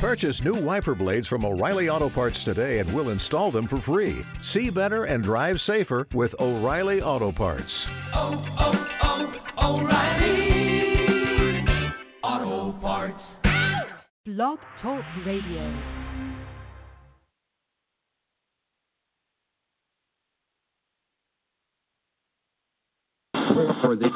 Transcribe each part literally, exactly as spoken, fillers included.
Purchase new wiper blades from O'Reilly Auto Parts today and we'll install them for free. See better and drive safer with O'Reilly Auto Parts. Oh, oh, oh, O'Reilly Auto Parts. Blog Talk Radio. For the,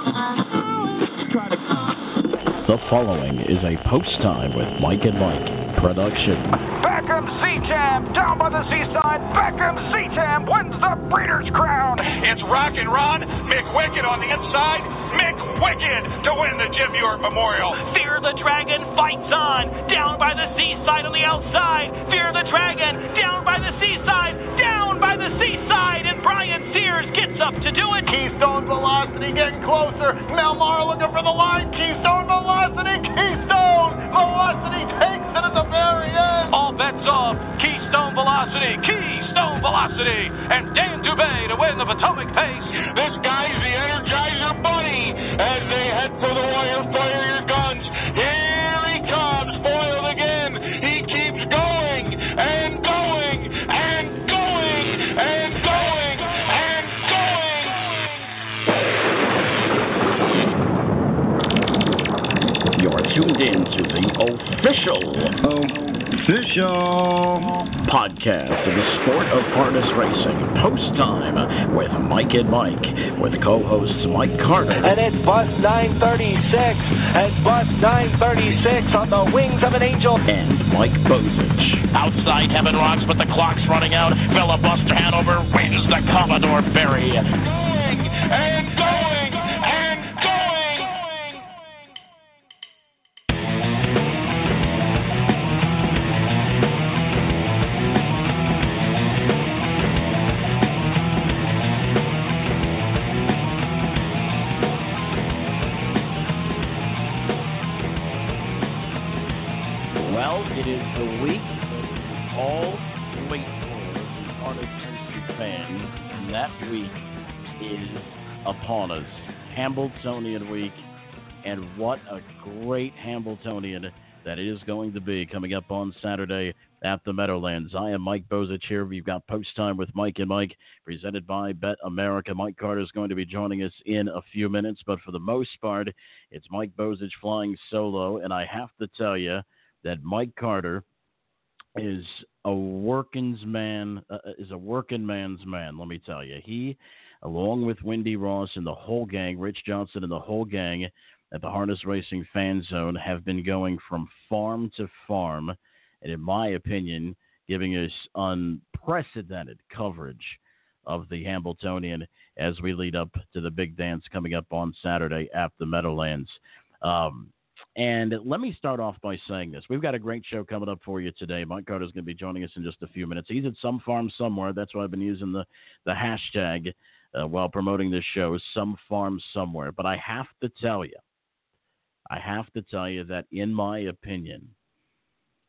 the following is a post time with Mike and Mike production. Beckham C-Tam down by the seaside. Beckham C-Tam wins the Breeders' Crown. It's Rock and Ron, McWicked on the inside. McWicked to win the Jim York Memorial. Fear the Dragon fights on down by the seaside on the outside. Fear the Dragon down by the seaside, down by the seaside, and Brian Sears gets up to do it. Keystone Velocity getting closer. Melmar looking for the line. Keystone Velocity. Keystone Velocity takes it at the very end. All bets off. Keystone Velocity. Keystone Velocity. And Dan Dubé to win the Potomac Pace. This guy's the Energizer Bunny as they head for the wire. Fire your guns. Here he comes. Foiled again. He keeps going and going and going and going. Tuned in to the official, official podcast of the sport of harness racing, Post Time with Mike and Mike, with co-hosts Mike Carter. And at bus nine thirty-six, at bus nine thirty-six on the wings of an angel. And Mike Bozich. Outside heaven rocks, but the clock's running out. Filibuster Hanover wins the Commodore Berry. Going and going and going. It is the week all wait for as harness racing fans, and that week is upon us. Hambletonian week, and what a great Hambletonian that is going to be coming up on Saturday at the Meadowlands. I am Mike Bozich here. We've got Post Time with Mike and Mike, presented by Bet America. Mike Carter is going to be joining us in a few minutes, but for the most part, it's Mike Bozich flying solo, and I have to tell you that Mike Carter is a working's man, uh, is a working man's man, let me tell you. He, along with Wendy Ross and the whole gang, Rich Johnson and the whole gang at the Harness Racing Fan Zone, have been going from farm to farm, and in my opinion, giving us unprecedented coverage of the Hambletonian as we lead up to the big dance coming up on Saturday at the Meadowlands. Um, And let me start off by saying this. We've got a great show coming up for you today. Mike Carter's going to be joining us in just a few minutes. He's at some farm somewhere. That's why I've been using the, the hashtag uh, while promoting this show, some farm somewhere. But I have to tell you, I have to tell you that, in my opinion,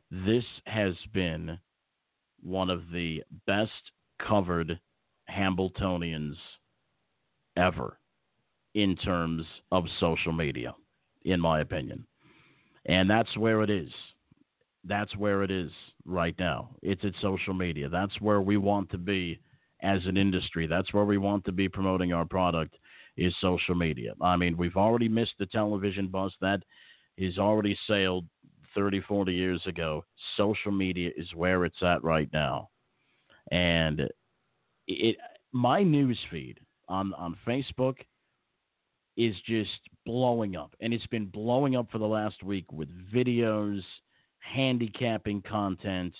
this has been one of the best covered Hambletonians ever in terms of social media, in my opinion. And that's where it is. That's where it is right now. It's at social media. That's where we want to be as an industry. That's where we want to be promoting our product, is social media. I mean, we've already missed the television bus. That is already sailed thirty, forty years ago. Social media is where it's at right now. And it, my news feed on, on Facebook is just blowing up, and it's been blowing up for the last week with videos, handicapping content,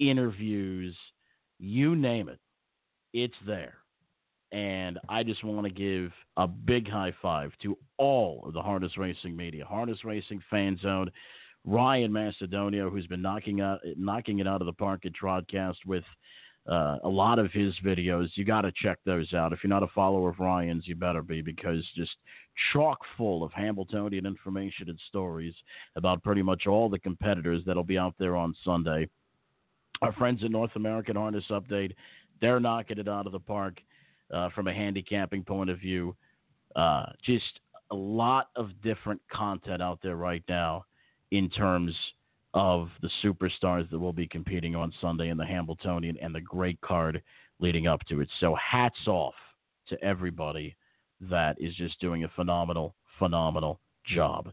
interviews, you name it, it's there. And I just want to give a big high five to all of the Harness Racing media, Harness Racing Fan Zone, Ryan Macedonio, who's been knocking out, knocking it out of the park at Trodcast with Uh, a lot of his videos. You got to check those out. If you're not a follower of Ryan's, you better be, because just chock full of Hambletonian information and stories about pretty much all the competitors that'll be out there on Sunday. Our friends at North American Harness Update, they're knocking it out of the park uh, from a handicapping point of view. Uh, just a lot of different content out there right now in terms of the superstars that will be competing on Sunday in the Hambletonian and the great card leading up to it. So hats off to everybody that is just doing a phenomenal, phenomenal job.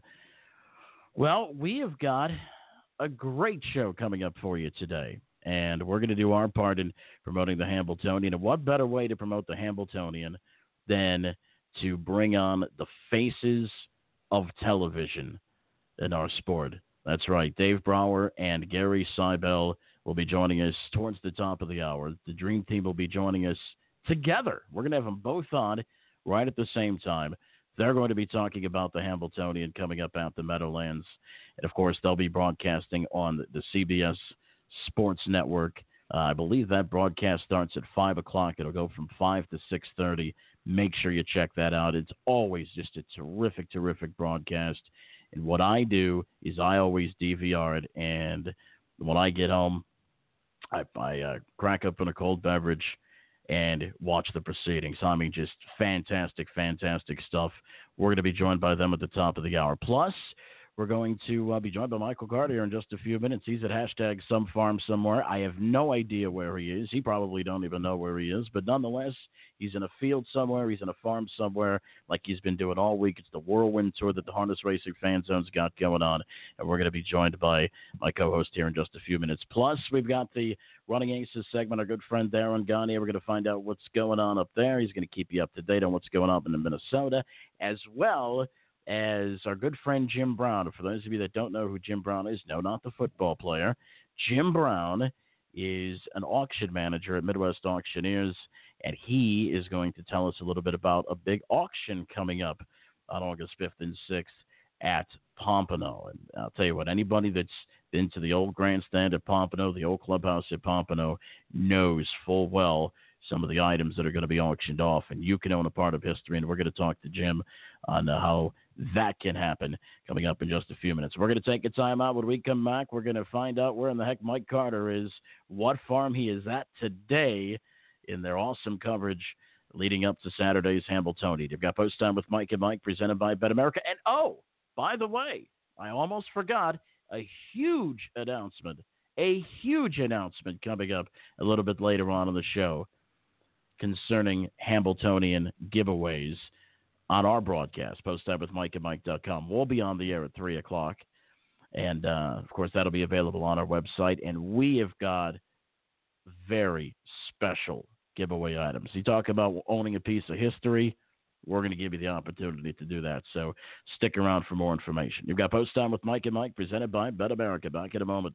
Well, we have got a great show coming up for you today, and we're going to do our part in promoting the Hambletonian. And what better way to promote the Hambletonian than to bring on the faces of television in our sport? That's right. Dave Brower and Gary Seibel will be joining us towards the top of the hour. The Dream Team will be joining us together. We're going to have them both on right at the same time. They're going to be talking about the Hambletonian coming up at the Meadowlands. And, of course, they'll be broadcasting on the C B S Sports Network. Uh, I believe that broadcast starts at five o'clock. It'll go from five to six thirty. Make sure you check that out. It's always just a terrific, terrific broadcast. And what I do is I always D V R it, and when I get home, I, I uh, crack open a cold beverage and watch the proceedings. I mean, just fantastic, fantastic stuff. We're going to be joined by them at the top of the hour. Plus, we're going to uh, be joined by Michael Carter in just a few minutes. He's at hashtag some farm somewhere. I have no idea where he is. He probably don't even know where he is. But nonetheless, he's in a field somewhere. He's in a farm somewhere like he's been doing all week. It's the whirlwind tour that the Harness Racing Fan Zone's got going on. And we're going to be joined by my co-host here in just a few minutes. Plus, we've got the Running Aces segment. Our good friend Darren Gagne. We're going to find out what's going on up there. He's going to keep you up to date on what's going on in Minnesota, as well as our good friend Jim Brown. For those of you that don't know who Jim Brown is, no, not the football player. Jim Brown is an auction manager at Midwest Auctioneers, and he is going to tell us a little bit about a big auction coming up on August fifth and sixth at Pompano. And I'll tell you what, anybody that's been to the old grandstand at Pompano, the old clubhouse at Pompano, knows full well some of the items that are going to be auctioned off, and you can own a part of history. And we're going to talk to Jim on how that can happen coming up in just a few minutes. We're going to take a time out. When we come back, we're going to find out where in the heck Mike Carter is, what farm he is at today in their awesome coverage leading up to Saturday's Hambletonian. You've got Post Time with Mike and Mike presented by Bet America. And, oh, by the way, I almost forgot a huge announcement, a huge announcement coming up a little bit later on in the show concerning Hambletonian giveaways on our broadcast, Post Time with Mike and Mike dot com. We'll be on the air at three o'clock. And, uh, of course, that'll be available on our website. And we have got very special giveaway items. You talk about owning a piece of history, we're going to give you the opportunity to do that. So stick around for more information. You've got Post Time with Mike and Mike presented by Bet America. Back in a moment.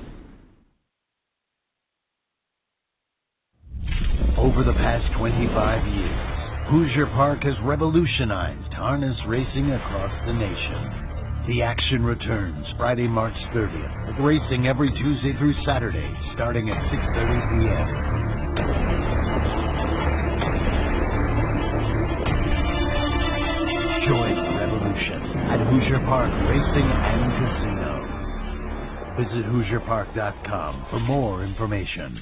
Over the past twenty-five years, Hoosier Park has revolutionized harness racing across the nation. The action returns Friday, March thirtieth, with racing every Tuesday through Saturday, starting at six thirty p.m. Join the revolution at Hoosier Park Racing and Casino. Visit Hoosier Park dot com for more information.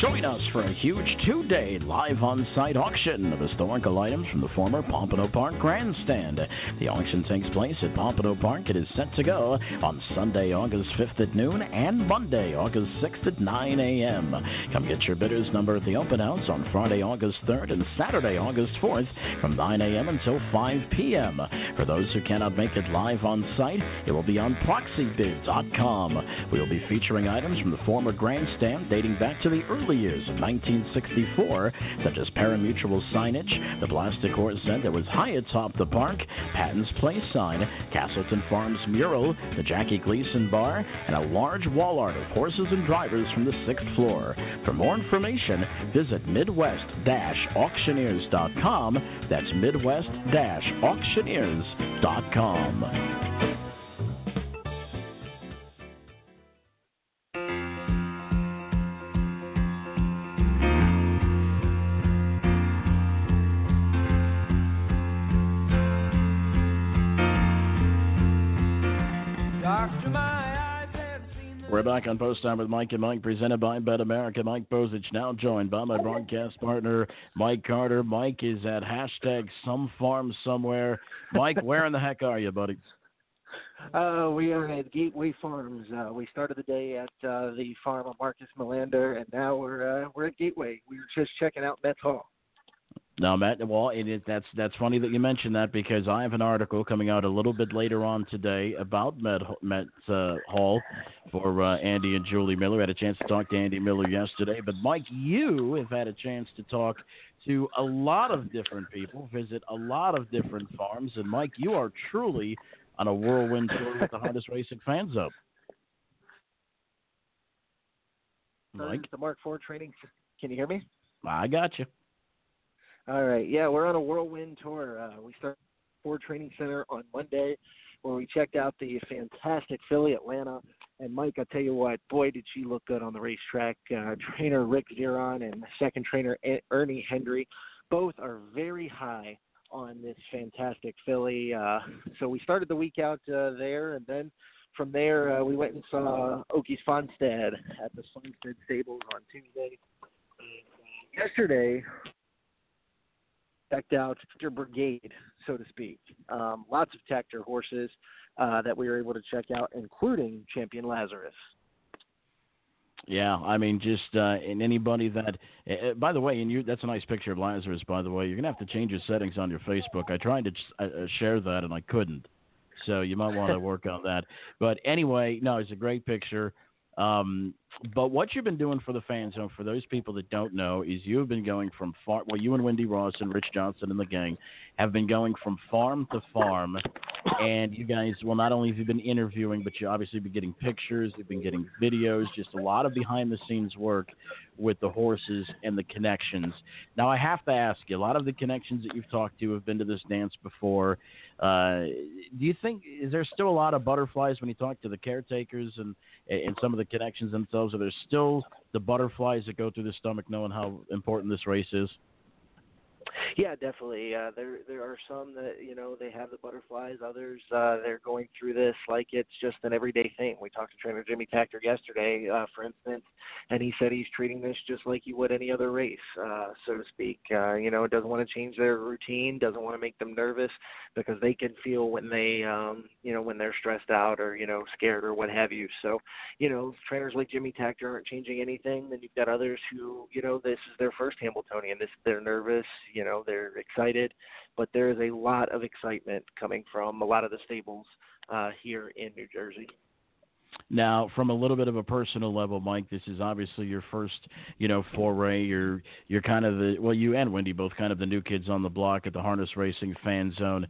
Join us for a huge two-day live on-site auction of historical items from the former Pompano Park Grandstand. The auction takes place at Pompano Park. It is set to go on Sunday, August fifth at noon, and Monday, August sixth at nine a.m. Come get your bidder's number at the open house on Friday, August third, and Saturday, August fourth, from nine a.m. until five p.m. For those who cannot make it live on-site, it will be on proxy bid dot com. We will be featuring items from the former Grandstand dating back to the early years of nineteen sixty-four, such as paramutual signage, the plastic horse set that was high atop the park, Patton's Place sign, Castleton Farms mural, the Jackie Gleason Bar, and a large wall art of horses and drivers from the sixth floor. For more information, visit Midwest Auctioneers dot com. That's Midwest Auctioneers dot com. We're back on Post Time with Mike and Mike, presented by Bet America. Mike Bozich now joined by my broadcast partner, Mike Carter. Mike is at hashtag some farm somewhere. Mike, where in the heck are you, buddy? Uh, we are at Gateway Farms. Uh, we started the day at uh, the farm of Marcus Melander, and now we're uh, we're at Gateway. We were just checking out Mets Hall. Now, Matt, well, it is, that's that's funny that you mentioned that, because I have an article coming out a little bit later on today about Met, Met uh, Hall for uh, Andy and Julie Miller. I had a chance to talk to Andy Miller yesterday, but Mike, you have had a chance to talk to a lot of different people, visit a lot of different farms, and Mike, you are truly on a whirlwind tour with the Harness Racing Fan Zone. Mike, the Mark four training. Can you hear me? I got you. All right, yeah, we're on a whirlwind tour. Uh, we started at Ford Training Center on Monday, where we checked out the fantastic filly Atlanta. And, Mike, I'll tell you what, boy, did she look good on the racetrack. Uh, trainer Rick Zeron and second trainer Ernie Hendry, both are very high on this fantastic filly. Uh, so we started the week out uh, there, and then from there uh, we went and saw Åke Svanstedt at the Svanstedt Stables on Tuesday. Yesterday, checked out Tector Brigade, so to speak. Um, lots of Tector horses uh, that we were able to check out, including Champion Lazarus. Yeah, I mean, just uh, in anybody that uh, – by the way, and you, that's a nice picture of Lazarus, by the way. You're going to have to change your settings on your Facebook. I tried to uh, share that, and I couldn't. So you might want to work on that. But anyway, no, it's a great picture. Um, but what you've been doing for the Fan Zone, for those people that don't know, is you've been going from farm. Well, you and Wendy Ross and Rich Johnson and the gang have been going from farm to farm, and you guys, well, not only have you been interviewing, but you obviously been getting pictures, you've been getting videos, just a lot of behind the scenes work with the horses and the connections. Now, I have to ask you, a lot of the connections that you've talked to have been to this dance before. Uh, do you think, is there still a lot of butterflies when you talk to the caretakers and, and some of the connections themselves? Are there still the butterflies that go through the stomach knowing how important this race is? Yeah, definitely. Uh, there there are some that, you know, they have the butterflies. Others, uh, they're going through this like it's just an everyday thing. We talked to trainer Jimmy Tector yesterday, uh, for instance, and he said he's treating this just like he would any other race, uh, so to speak. Uh, you know, doesn't want to change their routine, doesn't want to make them nervous, because they can feel when they, um, you know, when they're stressed out or, you know, scared or what have you. So, you know, trainers like Jimmy Tector aren't changing anything. Then you've got others who, you know, this is their first Hambletonian. This, they're nervous, you know. You know, they're excited, but there is a lot of excitement coming from a lot of the stables uh, here in New Jersey. Now, from a little bit of a personal level, Mike, this is obviously your first, you know, foray. You're you're kind of the well, you and Wendy both kind of the new kids on the block at the Harness Racing Fan Zone.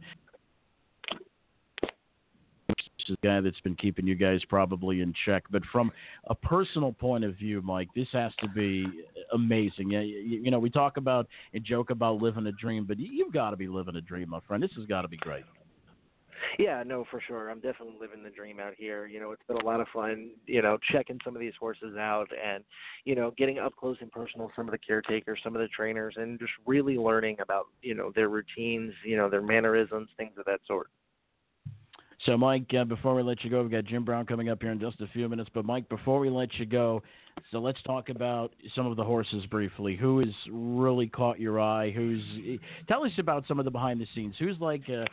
This is the guy that's been keeping you guys probably in check. But from a personal point of view, Mike, this has to be amazing. You, you know, we talk about and joke about living a dream, but you've got to be living a dream, my friend. This has got to be great. Yeah, no, for sure. I'm definitely living the dream out here. You know, it's been a lot of fun, you know, checking some of these horses out and, you know, getting up close and personal, some of the caretakers, some of the trainers, and just really learning about, you know, their routines, you know, their mannerisms, things of that sort. So, Mike, uh, before we let you go, we've got Jim Brown coming up here in just a few minutes. But, Mike, before we let you go, so let's talk about some of the horses briefly. Who has really caught your eye? Who's Tell us about some of the behind-the-scenes. Who's like a,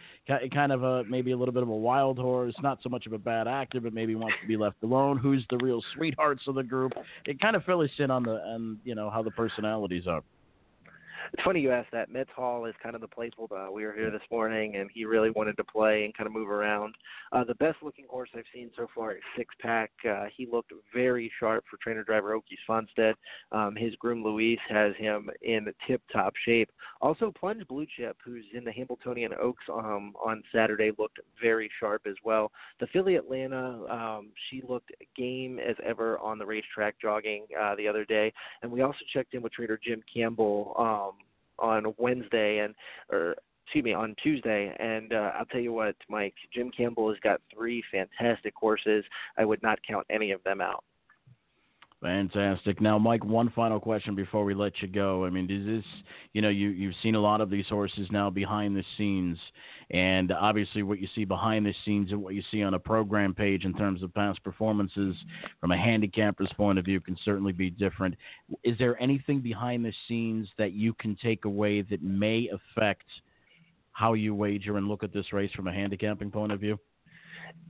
kind of a maybe a little bit of a wild horse, not so much of a bad actor, but maybe wants to be left alone? Who's the real sweethearts of the group? It kind of fill us in on the and you know how the personalities are. It's funny you asked that. Metz Hall is kind of the playful dog. We were here this morning, and he really wanted to play and kind of move around. Uh, the best-looking horse I've seen so far is six-pack. Uh, he looked very sharp for trainer-driver Åke Svanstedt. Um, his groom, Luis, has him in tip-top shape. Also, Plunge Blue Chip, who's in the Hambletonian Oaks um, on Saturday, looked very sharp as well. The filly Atlanta, um, she looked game as ever on the racetrack jogging uh, the other day. And we also checked in with trainer Jim Campbell um, on Wednesday and or excuse me on Tuesday, and uh, I'll tell you what, Mike, Jim Campbell has got three fantastic horses. I would not count any of them out. Fantastic. Now, Mike, one final question before we let you go. I mean, is this, you know, you, you've seen a lot of these horses now behind the scenes, and obviously what you see behind the scenes and what you see on a program page in terms of past performances from a handicapper's point of view can certainly be different. Is there anything behind the scenes that you can take away that may affect how you wager and look at this race from a handicapping point of view?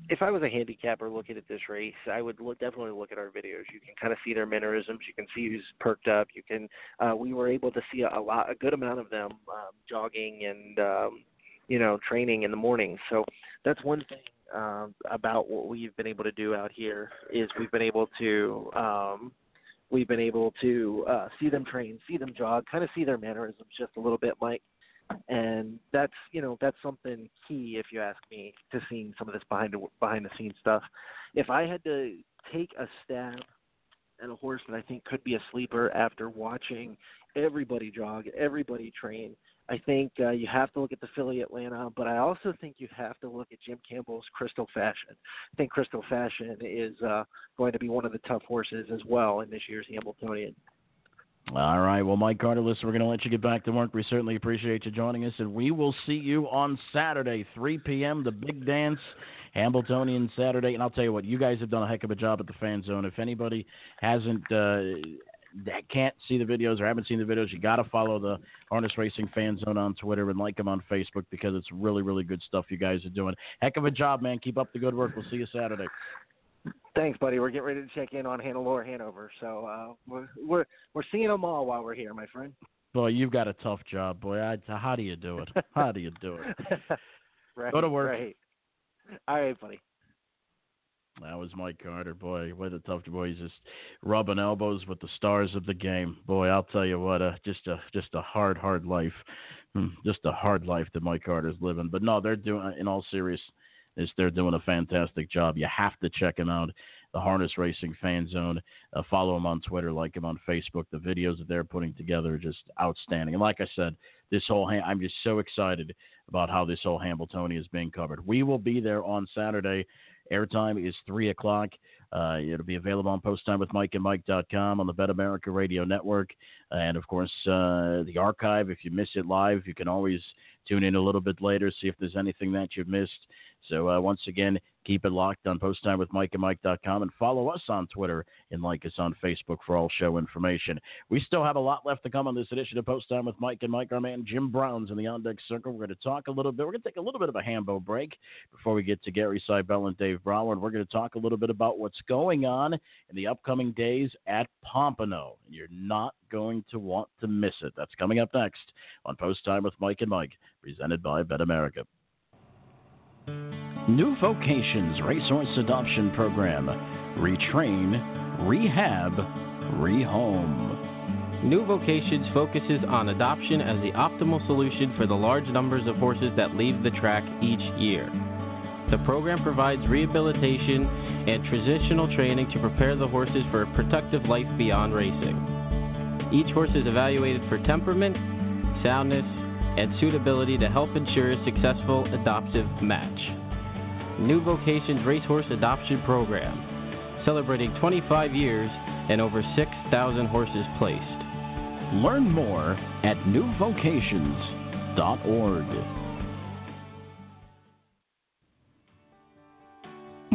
If I was a handicapper looking at this race, I would look, definitely look at our videos. You can kind of see their mannerisms. You can see who's perked up. You can. Uh, we were able to see a, a lot, a good amount of them um, jogging and um, you know training in the morning. So that's one thing uh, about what we've been able to do out here is we've been able to um, we've been able to uh, see them train, see them jog, kind of see their mannerisms just a little bit, Mike. And that's, you know, that's something key, if you ask me, to seeing some of this behind the, behind the scenes stuff. If I had to take a stab at a horse that I think could be a sleeper after watching everybody jog, everybody train, I think uh, you have to look at the filly Atlanta, but I also think you have to look at Jim Campbell's Crystal Fashion. I think Crystal Fashion is uh, going to be one of the tough horses as well in this year's Hambletonian. All right. Well, Mike Carterless, we're going to let you get back to work. We certainly appreciate you joining us, and we will see you on Saturday, three p.m., the big dance, Hambletonian Saturday. And I'll tell you what, you guys have done a heck of a job at the Fan Zone. If anybody hasn't uh, that can't see the videos or haven't seen the videos, you got to follow the Harness Racing Fan Zone on Twitter and like them on Facebook because it's really, really good stuff you guys are doing. Heck of a job, man. Keep up the good work. We'll see you Saturday. Thanks, buddy. We're getting ready to check in on Hannelore Hanover, so uh, we're, we're we're seeing them all while we're here, my friend. Boy, you've got a tough job, boy. I, how do you do it? How do you do it? Right, go to work. Right. All right, buddy. That was Mike Carter, boy. What a tough boy. He's just rubbing elbows with the stars of the game, boy. I'll tell you what, uh, just a just a hard, hard life, just a hard life that Mike Carter's living. But no, they're doing, in all seriousness, is they're doing a fantastic job. You have to check them out, the Harness Racing Fan Zone. Uh, follow them on Twitter, like them on Facebook. The videos that they're putting together are just outstanding. And like I said, this whole ha- I'm just so excited about how this whole Hambletonian is being covered. We will be there on Saturday. Airtime is three o'clock. Uh, it'll be available on Post Time with Mike and Mike dot com on the Bet America Radio Network. And, of course, uh, the archive, if you miss it live, you can always tune in a little bit later, see if there's anything that you've missed. So, uh, once again, keep it locked on Post Time with Mike and Mike dot com and follow us on Twitter and like us on Facebook for all show information. We still have a lot left to come on this edition of Post Time with Mike and Mike. Our man Jim Brown's in the On Deck Circle. We're going to talk a little bit. We're going to take a little bit of a Hambo break before we get to Gary Seibel and Dave Brower, and we're going to talk a little bit about what's going on in the upcoming days at Pompano. You're not going to want to miss it. That's coming up next on Post Time with Mike and Mike, presented by Bet America. New Vocations Racehorse Adoption Program. Retrain, rehab, rehome. New Vocations focuses on adoption as the optimal solution for the large numbers of horses that leave the track each year. The program provides rehabilitation and transitional training to prepare the horses for a productive life beyond racing. Each horse is evaluated for temperament, soundness, and suitability to help ensure a successful adoptive match. New Vocations Racehorse Adoption Program, celebrating twenty-five years and over six thousand horses placed. Learn more at new vocations dot org.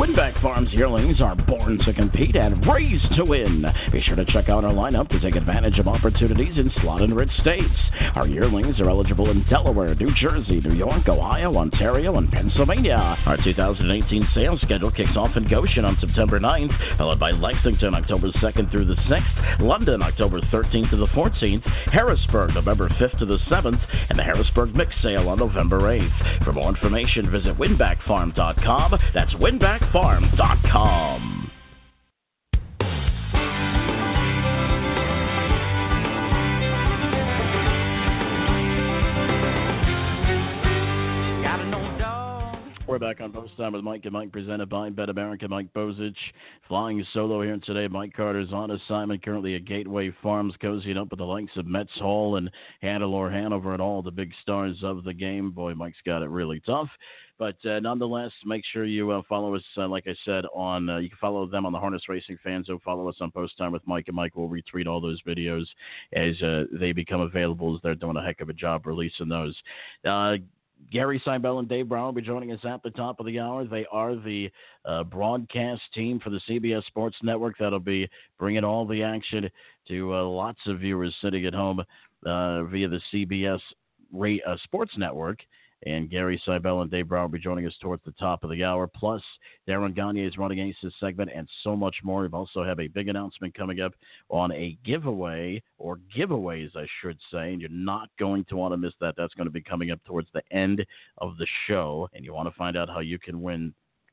Winback Farms yearlings are born to compete and raised to win. Be sure to check out our lineup to take advantage of opportunities in slot-enriched states. Our yearlings are eligible in Delaware, New Jersey, New York, Ohio, Ontario, and Pennsylvania. Our two thousand eighteen sales schedule kicks off in Goshen on September ninth, followed by Lexington October second through the sixth, London October thirteenth to the fourteenth, Harrisburg November fifth to the seventh, and the Harrisburg Mix Sale on November eighth. For more information, visit winback farm dot com. That's winback farm dot com. We're back on Post Time with Mike and Mike, presented by Bet America. Mike Bozich flying solo here today. Mike Carter's on assignment, currently at Gateway Farms, cozying up with the likes of Metz Hall and Hannelore Hanover and all the big stars of the game. Boy, Mike's got it really tough. But uh, nonetheless, make sure you uh, follow us, uh, like I said, on uh, you can follow them on the Harness Racing Fan Zone. Follow us on Post Time with Mike and Mike. We'll retweet all those videos as uh, they become available, as they're doing a heck of a job releasing those. Uh, Gary Seibel and Dave Brower will be joining us at the top of the hour. They are the uh, broadcast team for the C B S Sports Network. That'll be bringing all the action to uh, lots of viewers sitting at home uh, via the C B S Ray, uh, Sports Network. And Gary Seibel and Dave Brower will be joining us towards the top of the hour. Plus, Darren Gagne's Running Aces segment and so much more. We also have a big announcement coming up on a giveaway, or giveaways, I should say. And you're not going to want to miss that. That's going to be coming up towards the end of the show. And you want to find out how you can win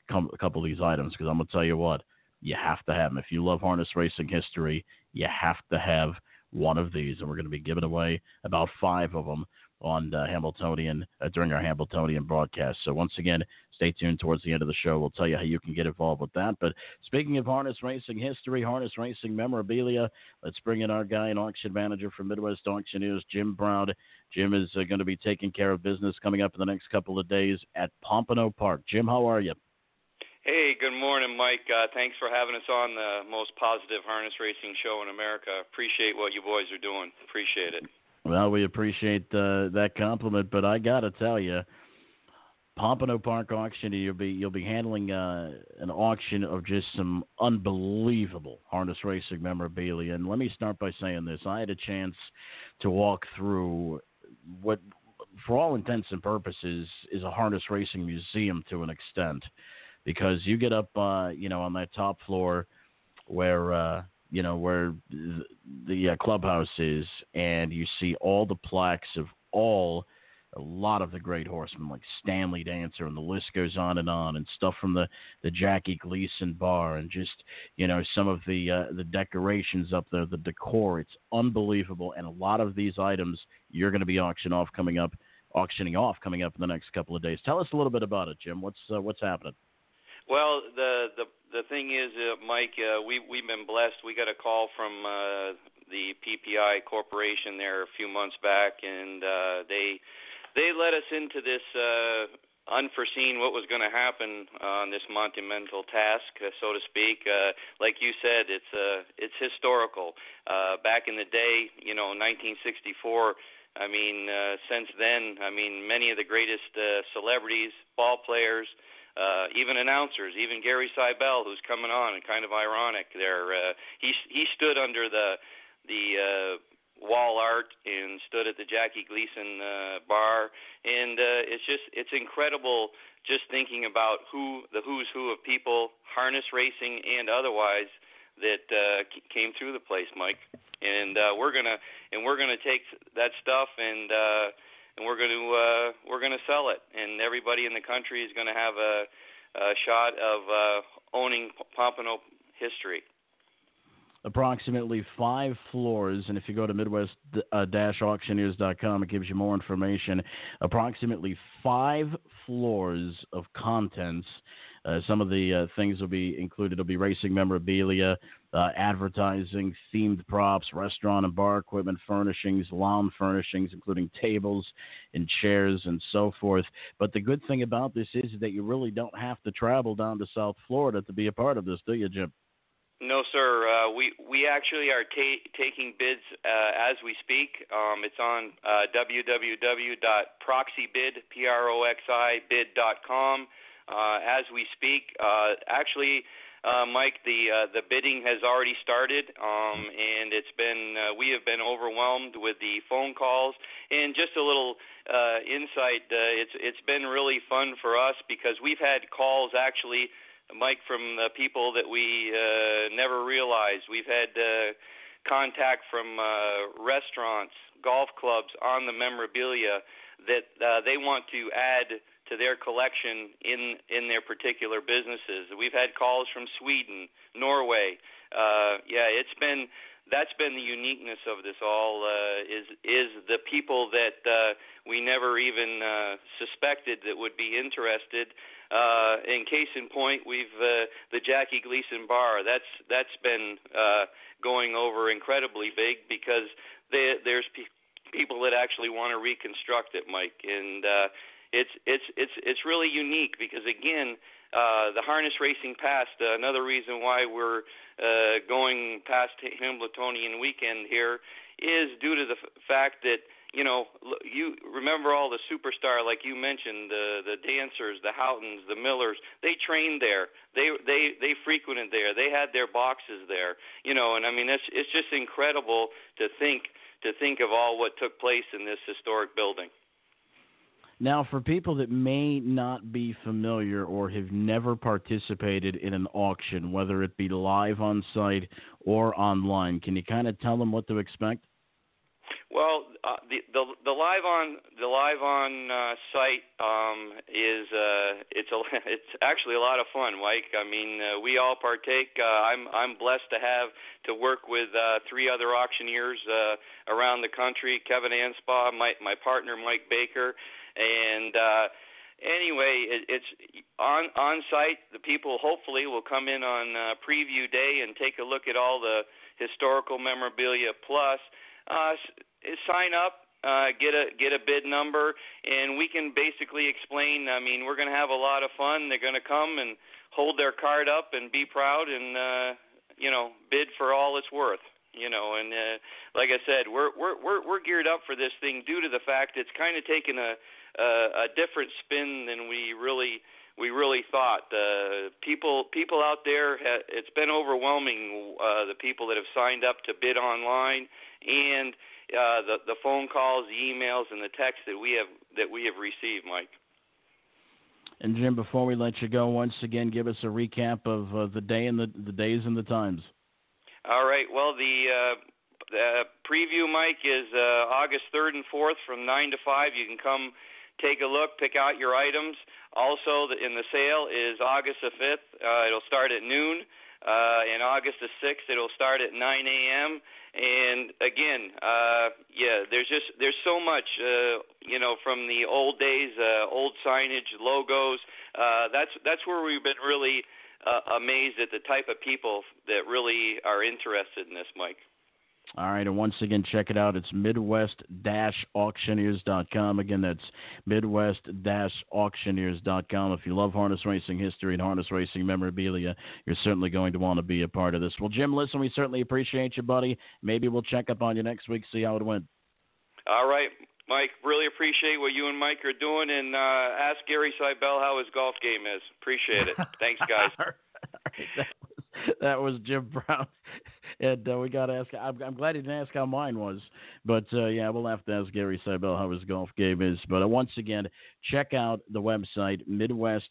a couple of these items, because I'm going to tell you what, you have to have them. If you love harness racing history, you have to have one of these. And we're going to be giving away about five of them on uh, Hambletonian uh, during our Hambletonian broadcast. So once again, stay tuned towards the end of the show. We'll tell you how you can get involved with that. But speaking of harness racing history, harness racing memorabilia, let's bring in our guy and auction manager from Midwest Auctioneers, Jim Brown. Jim is uh, going to be taking care of business coming up in the next couple of days at Pompano Park. Jim, how are you? Hey, good morning, Mike. Uh, thanks for having us on the most positive harness racing show in America. Appreciate what you boys are doing. Appreciate it. Well, we appreciate uh, that compliment, but I got to tell you, Pompano Park auction, you'll be you'll be handling uh, an auction of just some unbelievable harness racing memorabilia. And let me start by saying this. I had a chance to walk through what, for all intents and purposes, is a harness racing museum to an extent, because you get up uh, you know, on that top floor where uh, – you know, where the uh, clubhouse is, and you see all the plaques of all, a lot of the great horsemen, like Stanley Dancer, and the list goes on and on, and stuff from the, the Jackie Gleason Bar, and just, you know, some of the, uh, the decorations up there, the decor. It's unbelievable. And a lot of these items you're going to be auction off coming up, auctioning off coming up in the next couple of days. Tell us a little bit about it, Jim. What's, uh, what's happening? Well, the, the the thing is, uh, Mike, uh, we we've been blessed. We got a call from uh, the P P I Corporation there a few months back, and uh, they they let us into this uh, unforeseen what was going to happen on this monumental task, uh, so to speak. Uh, like you said, it's uh, it's historical. Uh, back in the day, you know, nineteen sixty-four. I mean, uh, since then, I mean, many of the greatest uh, celebrities, ball players. Uh, even announcers, even Gary Seibel, who's coming on, and kind of ironic there. Uh, he he stood under the the uh, wall art and stood at the Jackie Gleason uh, bar, and uh, it's just it's incredible just thinking about who the who's who of people, harness racing and otherwise, that uh, came through the place, Mike. And uh, we're gonna and we're gonna take that stuff and. Uh, And we're going to uh, we're going to sell it, and everybody in the country is going to have a, a shot of uh, owning Pompano history. Approximately five floors, and if you go to Midwest Auctioneers dot com, it gives you more information. Approximately five floors of contents. Uh, some of the uh, things will be included. It'll be racing memorabilia, uh, advertising, themed props, restaurant and bar equipment, furnishings, lawn furnishings, including tables and chairs and so forth. But the good thing about this is that you really don't have to travel down to South Florida to be a part of this, do you, Jim? No, sir. Uh, we we actually are ta- taking bids uh, as we speak. Um, it's on uh, w w w dot proxy bid dot com. uh, as we speak. Uh, actually, uh, Mike, the uh, the bidding has already started, um, and it's been uh, we have been overwhelmed with the phone calls. And just a little uh, insight, uh, it's it's been really fun for us because we've had calls actually, Mike, from uh, people that we uh, never realized. We've had uh, contact from uh, restaurants, golf clubs on the memorabilia that uh, they want to add to their collection in in their particular businesses. We've had calls from Sweden, Norway. Uh, yeah, it's been that's been the uniqueness of this all uh, is is the people that uh, we never even uh, suspected that would be interested. Uh, in case in point, we've uh, the Jackie Gleason Bar. That's that's been uh, going over incredibly big because they, there's pe- people that actually want to reconstruct it, Mike, and uh, it's it's it's it's really unique because again, uh, the harness racing past. Uh, another reason why we're uh, going past Hambletonian weekend here is due to the f- fact that. You know, you remember all the superstar, like you mentioned, the the dancers, the Houghtons, the Millers. They trained there. They they they frequented there. They had their boxes there. You know, and I mean, it's it's just incredible to think to think of all what took place in this historic building. Now, for people that may not be familiar or have never participated in an auction, whether it be live on site or online, can you kind of tell them what to expect? Well, uh, the, the the live on the live on uh, site um, is uh, it's a, it's actually a lot of fun, Mike. I mean, uh, we all partake. Uh, I'm I'm blessed to have to work with uh, three other auctioneers uh, around the country: Kevin Anspaugh, my my partner Mike Baker, and. Uh, Anyway, it, it's on on site. The people hopefully will come in on uh, preview day and take a look at all the historical memorabilia. Plus, uh, s- sign up, uh, get a get a bid number, and we can basically explain. I mean, we're going to have a lot of fun. They're going to come and hold their card up and be proud and uh, you know bid for all it's worth. You know, and uh, like I said, we're we're we're we're geared up for this thing due to the fact it's kind of taken a Uh, a different spin than we really we really thought. Uh, people people out there, ha- it's been overwhelming. Uh, the people that have signed up to bid online and uh, the the phone calls, the emails, and the texts that we have that we have received, Mike. And Jim, before we let you go, once again, give us a recap of uh, the day and the the days and the times. All right. Well, the. Uh, the preview, Mike, is uh, August third and fourth from nine to five. You can come take a look, pick out your items. Also, the, in the sale is August the fifth. Uh, it'll start at noon. Uh, and August the sixth, it'll start at nine a.m. And, again, uh, yeah, there's just there's so much, uh, you know, from the old days, uh, old signage, logos. Uh, that's that's where we've been really uh, amazed at the type of people that really are interested in this, Mike. All right, and once again, check it out. It's Midwest Auctioneers dot com. Again, that's Midwest Auctioneers dot com. If you love harness racing history and harness racing memorabilia, you're certainly going to want to be a part of this. Well, Jim, listen, we certainly appreciate you, buddy. Maybe we'll check up on you next week, see how it went. All right, Mike, really appreciate what you and Mike are doing, and uh, ask Gary Seibel how his golf game is. Appreciate it. Thanks, guys. All right. That was Jim Brown, and uh, we got to ask. I'm, I'm glad he didn't ask how mine was, but uh, yeah, we'll have to ask Gary Seibel how his golf game is. But uh, once again, check out the website Midwest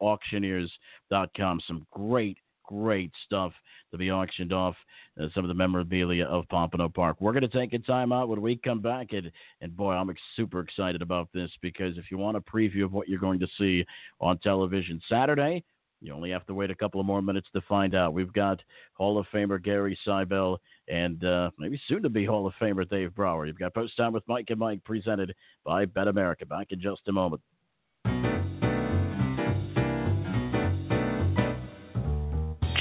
Auctioneers dot com. Some great, great stuff to be auctioned off. Uh, some of the memorabilia of Pompano Park. We're going to take a time out when we come back, and and boy, I'm super excited about this because if you want a preview of what you're going to see on television Saturday. You only have to wait a couple of more minutes to find out. We've got Hall of Famer Gary Seibel and uh, maybe soon-to-be Hall of Famer Dave Brower. You've got Post Time with Mike and Mike presented by Bet America. Back in just a moment.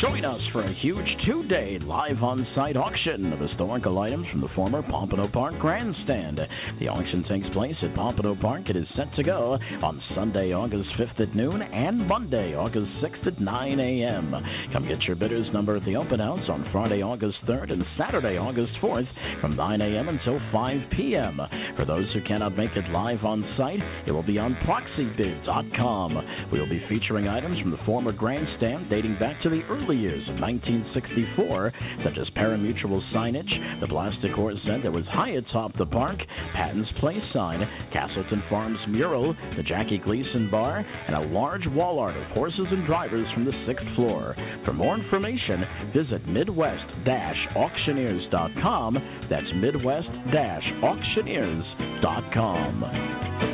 Join us for a huge two-day live on-site auction of historical items from the former Pompano Park Grandstand. The auction takes place at Pompano Park. It is set to go on Sunday, August fifth at noon and Monday, August sixth at nine a.m. Come get your bidder's number at the open house on Friday, August third and Saturday, August fourth from nine a.m. until five p.m. For those who cannot make it live on-site, it will be on proxy bid dot com. We will be featuring items from the former Grandstand dating back to the early years of nineteen sixty-four, such as paramutual signage, the plastic horse set that was high atop the park, Patton's Place sign, Castleton Farms mural, the Jackie Gleason Bar, and a large wall art of horses and drivers from the sixth floor. For more information, visit midwest dash auctioneers dot com. That's midwest dash auctioneers dot com.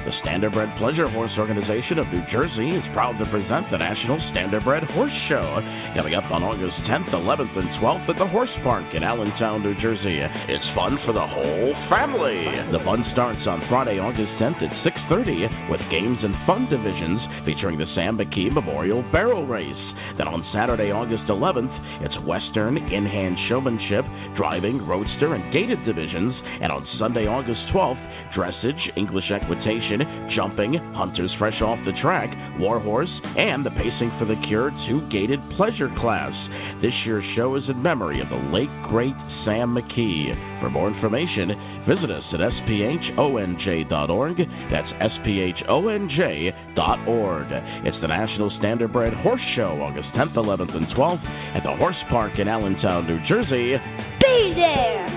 The Standardbred Pleasure Horse Organization of New Jersey is proud to present the National Standardbred Horse Show, coming up on August tenth, eleventh, and twelfth at the Horse Park in Allentown, New Jersey. It's fun for the whole family. The fun starts on Friday, August tenth at six thirty with games and fun divisions featuring the Sam McKee Memorial Barrel Race. Then on Saturday, August eleventh, it's Western, in-hand showmanship, driving, roadster, and gated divisions. And on Sunday, August twelfth, dressage, English equitation, jumping, hunters fresh off the track, warhorse, and the Pacing for the Cure two-gated pleasure class. This year's show is in memory of the late, great Sam McKee. For more information, visit us at s p h o n j dot org. That's s p h o n j dot org. It's the National Standardbred Horse Show, August tenth, eleventh, and twelfth at the Horse Park in Allentown, New Jersey. Be there!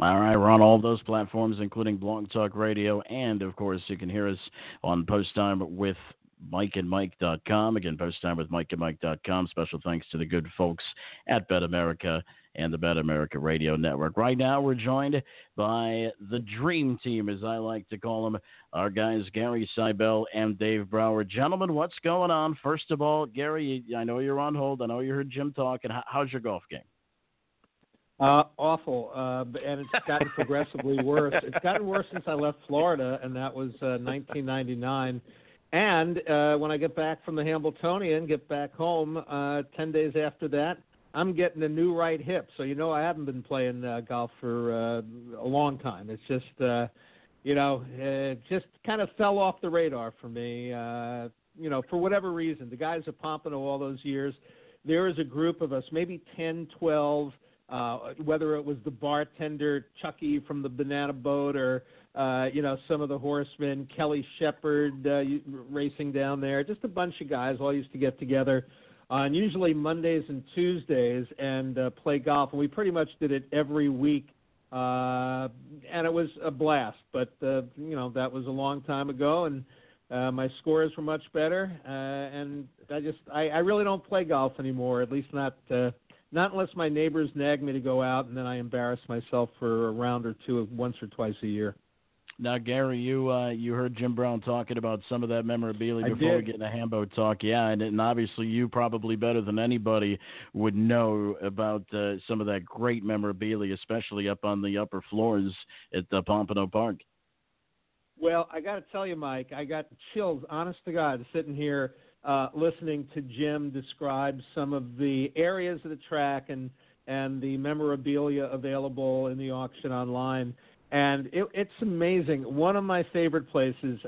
All right, we're on all those platforms, including Blog Talk Radio, and, of course, you can hear us on Post Time with mike and mike dot com. Again, Post Time with mike and mike dot com. Special thanks to the good folks at Bet America and the Bet America Radio Network. Right now, we're joined by the Dream Team, as I like to call them, our guys Gary Seibel and Dave Brower. Gentlemen, what's going on? First of all, Gary, I know you're on hold. I know you heard Jim talking. How's your golf game? Uh, awful, uh, and it's gotten progressively worse. It's gotten worse since I left Florida, and that was uh, nineteen ninety-nine. And uh, when I get back from the Hambletonian, get back home uh, ten days after that, I'm getting a new right hip. So, you know, I haven't been playing uh, golf for uh, a long time. It's just, uh, you know, it just kind of fell off the radar for me, uh, you know, for whatever reason. The guys at Pompano all those years, there was a group of us, maybe ten, twelve, Uh, whether it was the bartender, Chucky from the Banana Boat, or, uh, you know, some of the horsemen, Kelly Shepard uh, racing down there, just a bunch of guys all used to get together on usually Mondays and Tuesdays and uh, play golf. And we pretty much did it every week, uh, and it was a blast. But, uh, you know, that was a long time ago, and uh, my scores were much better. Uh, and I just I, I really don't play golf anymore, at least not uh, – not unless my neighbors nag me to go out, and then I embarrass myself for a round or two once or twice a year. Now, Gary, you uh, you heard Jim Brown talking about some of that memorabilia before we get into Hambo talk. Yeah, and, and obviously you probably better than anybody would know about uh, some of that great memorabilia, especially up on the upper floors at uh, Pompano Park. Well, I got to tell you, Mike, I got chills, honest to God, sitting here. Uh, listening to Jim describe some of the areas of the track and and the memorabilia available in the auction online. And it, it's amazing. One of my favorite places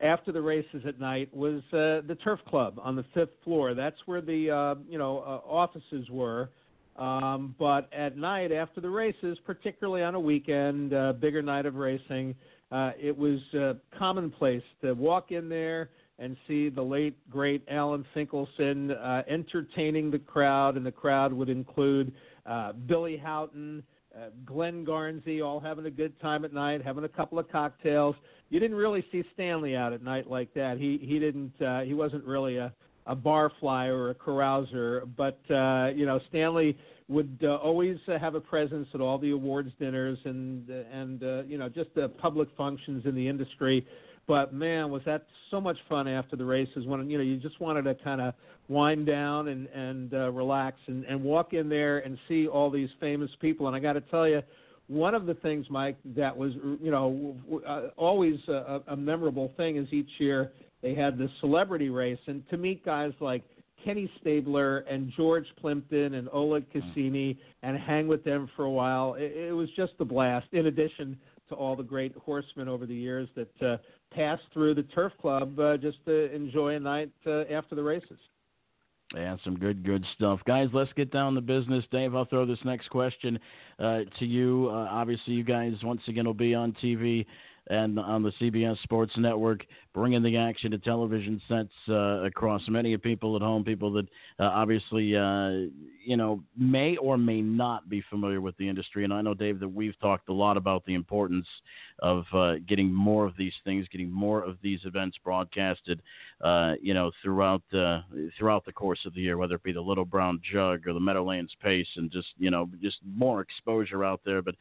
after the races at night was uh, the Turf Club on the fifth floor. That's where the uh, you know uh, offices were. Um, but at night after the races, particularly on a weekend, uh, bigger night of racing, uh, it was uh, commonplace to walk in there and see the late, great Alan Finkelson uh, entertaining the crowd, and the crowd would include uh, Billy Houghton, Uh, Glenn Garnsey, all having a good time at night, having a couple of cocktails. You didn't really see Stanley out at night like that. He he didn't. Uh, he wasn't really a, a bar fly or a carouser. But uh, you know, Stanley would uh, always uh, have a presence at all the awards dinners and and uh, you know just the public functions in the industry. But man, was that so much fun after the races when you know you just wanted to kind of wind down and and uh, relax and, and walk in there and see all these famous people. And I got to tell you, one of the things, Mike, that was you know uh, always a, a memorable thing is each year they had this celebrity race, and to meet guys like Kenny Stabler and George Plimpton and Oleg Cassini and hang with them for a while. It, it was just a blast. In addition to all the great horsemen over the years that uh, passed through the Turf Club uh, just to enjoy a night uh, after the races. Yeah, some good, good stuff. Guys, let's get down to business. Dave, I'll throw this next question uh, to you. Uh, obviously, you guys, once again, will be on T V and on the C B S Sports Network, bringing the action to television sets uh, across many people at home, people that uh, obviously, uh, you know, may or may not be familiar with the industry. And I know, Dave, that we've talked a lot about the importance of uh, getting more of these things, getting more of these events broadcasted, uh, you know, throughout uh, throughout the course of the year, whether it be the Little Brown Jug or the Meadowlands Pace, and just, you know, just more exposure out there. But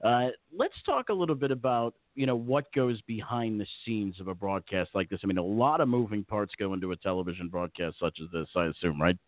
Uh, let's talk a little bit about, you know, what goes behind the scenes of a broadcast like this. I mean, a lot of moving parts go into a television broadcast such as this, I assume, right?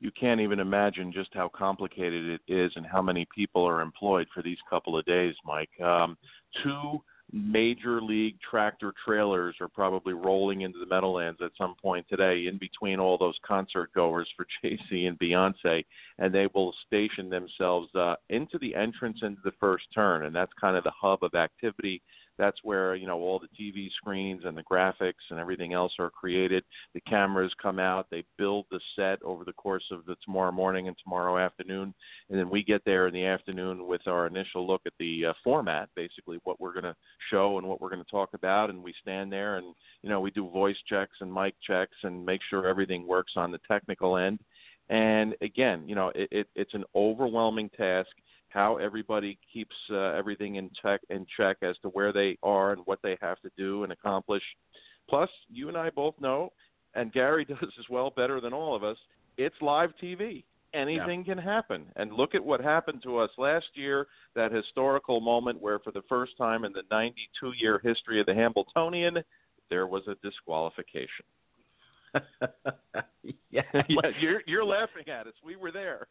You can't even imagine just how complicated it is and how many people are employed for these couple of days, Mike. Um, two major league tractor trailers are probably rolling into the Meadowlands at some point today in between all those concert goers for Jay-Z and Beyonce, and they will station themselves uh, into the entrance into the first turn, and that's kind of the hub of activity. That's where, you know, all the T V screens and the graphics and everything else are created. The cameras come out. They build the set over the course of the tomorrow morning and tomorrow afternoon. And then we get there in the afternoon with our initial look at the uh, format, basically what we're going to show and what we're going to talk about. And we stand there and, you know, we do voice checks and mic checks and make sure everything works on the technical end. And, again, you know, it, it, it's an overwhelming task. How everybody keeps uh, everything in check, in check as to where they are and what they have to do and accomplish. Plus, you and I both know, and Gary does as well, better than all of us, it's live T V. Anything yeah. can happen. And look at what happened to us last year, that historical moment where for the first time in the ninety-two-year history of the Hambletonian, there was a disqualification. yeah, you're you're laughing at us. We were there.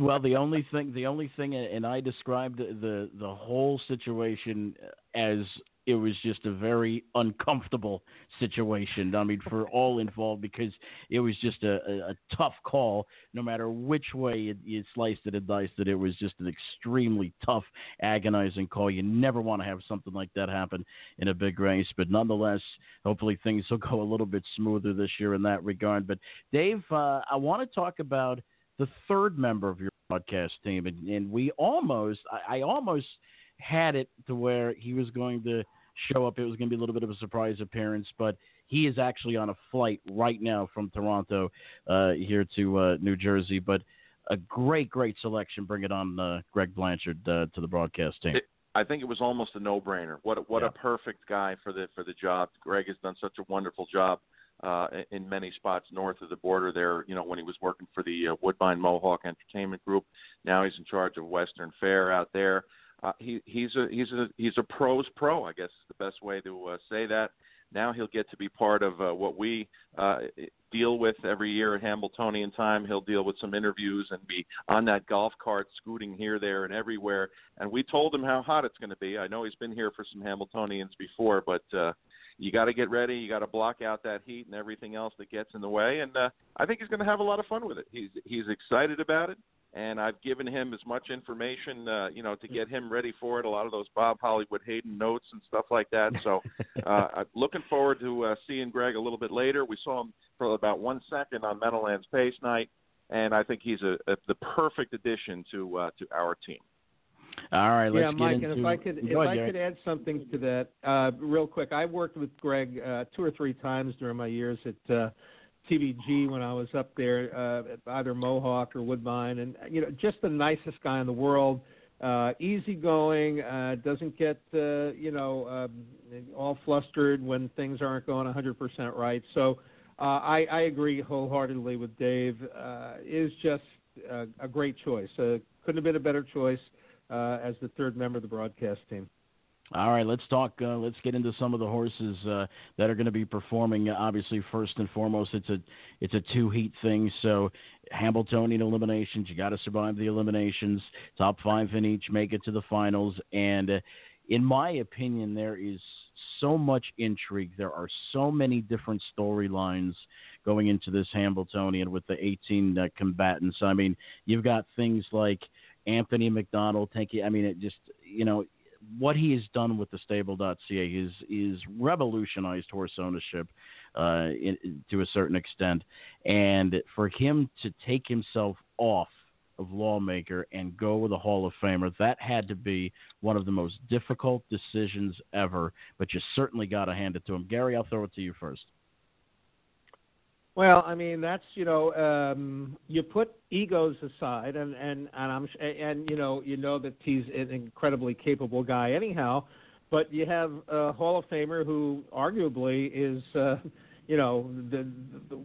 well, the only thing, the only thing, and I described the the whole situation as it was just a very uncomfortable situation. I mean, for all involved, because it was just a, a, a tough call, no matter which way you, you sliced it and diced it. It was just an extremely tough, agonizing call. You never want to have something like that happen in a big race, but nonetheless, hopefully things will go a little bit smoother this year in that regard. But Dave, uh, I want to talk about the third member of your broadcast team, and, and we almost, I, I almost. had it to where he was going to show up. It was going to be a little bit of a surprise appearance, but he is actually on a flight right now from Toronto uh, here to uh, New Jersey. But a great, great selection. Bring it on, uh, Greg Blanchard, uh, to the broadcast team. It, I think it was almost a no-brainer. What what yeah. a perfect guy for the for the job. Greg has done such a wonderful job uh, in many spots north of the border there. You know, when he was working for the uh, Woodbine Mohawk Entertainment Group, now he's in charge of Western Fair out there. Uh, he, he's a he's a he's a pro's pro, I guess is the best way to uh, say that. Now he'll get to be part of uh, what we uh, deal with every year at Hambletonian time. He'll deal with some interviews and be on that golf cart scooting here, there, and everywhere. And we told him how hot it's going to be. I know he's been here for some Hambletonians before, but uh, you got to get ready. You got to block out that heat and everything else that gets in the way. And uh, I think he's going to have a lot of fun with it. He's he's excited about it. and I've given him as much information, uh, you know, to get him ready for it. A lot of those Bob Hollywood Hayden notes and stuff like that. So uh, I'm looking forward to uh, seeing Greg a little bit later. We saw him for about one second on Meadowlands Pace Night, and I think he's a, a, the perfect addition to uh, to our team. All right, let's yeah, get Mike, into... Yeah, Mike, and if I could, if ahead, I could add something to that uh, real quick. I worked with Greg uh, two or three times during my years at uh, T V G when I was up there, uh, at either Mohawk or Woodbine, and, you know, just the nicest guy in the world, uh, easygoing, uh, doesn't get, uh, you know, um, all flustered when things aren't going one hundred percent right. So uh, I, I agree wholeheartedly with Dave. Uh, is just a, a great choice. Uh, couldn't have been a better choice. Uh, as the third member of the broadcast team. All right, let's talk. Uh, let's get into some of the horses uh, that are going to be performing. Uh, obviously, first and foremost, it's a it's a two heat thing. So, Hambletonian eliminations. You got to survive the eliminations. Top five in each, make it to the finals. And uh, in my opinion, there is so much intrigue. There are so many different storylines going into this Hambletonian with the eighteen uh, combatants. I mean, you've got things like Anthony McDonald, thank you. I mean, it just, you know, what he has done with the stable dot c a is, is revolutionized horse ownership uh, in, in, to a certain extent. And for him to take himself off of Lawmaker and go with a Hall of Famer, that had to be one of the most difficult decisions ever. But you certainly got to hand it to him. Gary, I'll throw it to you first. Well, I mean, that's, you know, um, you put egos aside, and, and, and I'm and you know you know that he's an incredibly capable guy anyhow, but you have a Hall of Famer who arguably is, uh, you know, the, the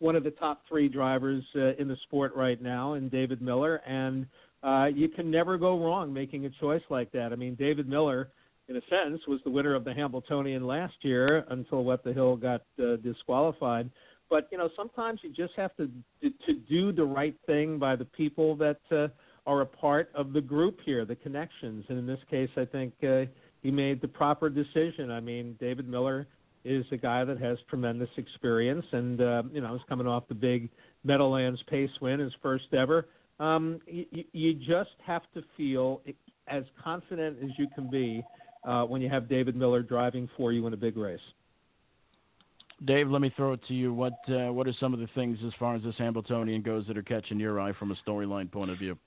one of the top three drivers uh, in the sport right now, in David Miller, and uh, you can never go wrong making a choice like that. I mean, David Miller, in a sense, was the winner of the Hambletonian last year until What the Hill got uh, disqualified. But, you know, sometimes you just have to to do the right thing by the people that uh, are a part of the group here, the connections. And in this case, I think uh, he made the proper decision. I mean, David Miller is a guy that has tremendous experience and, uh, you know, is coming off the big Meadowlands Pace win, his first ever. Um, you, you just have to feel as confident as you can be uh, when you have David Miller driving for you in a big race. Dave, let me throw it to you. What uh, what are some of the things as far as this Hambletonian goes that are catching your eye from a storyline point of view?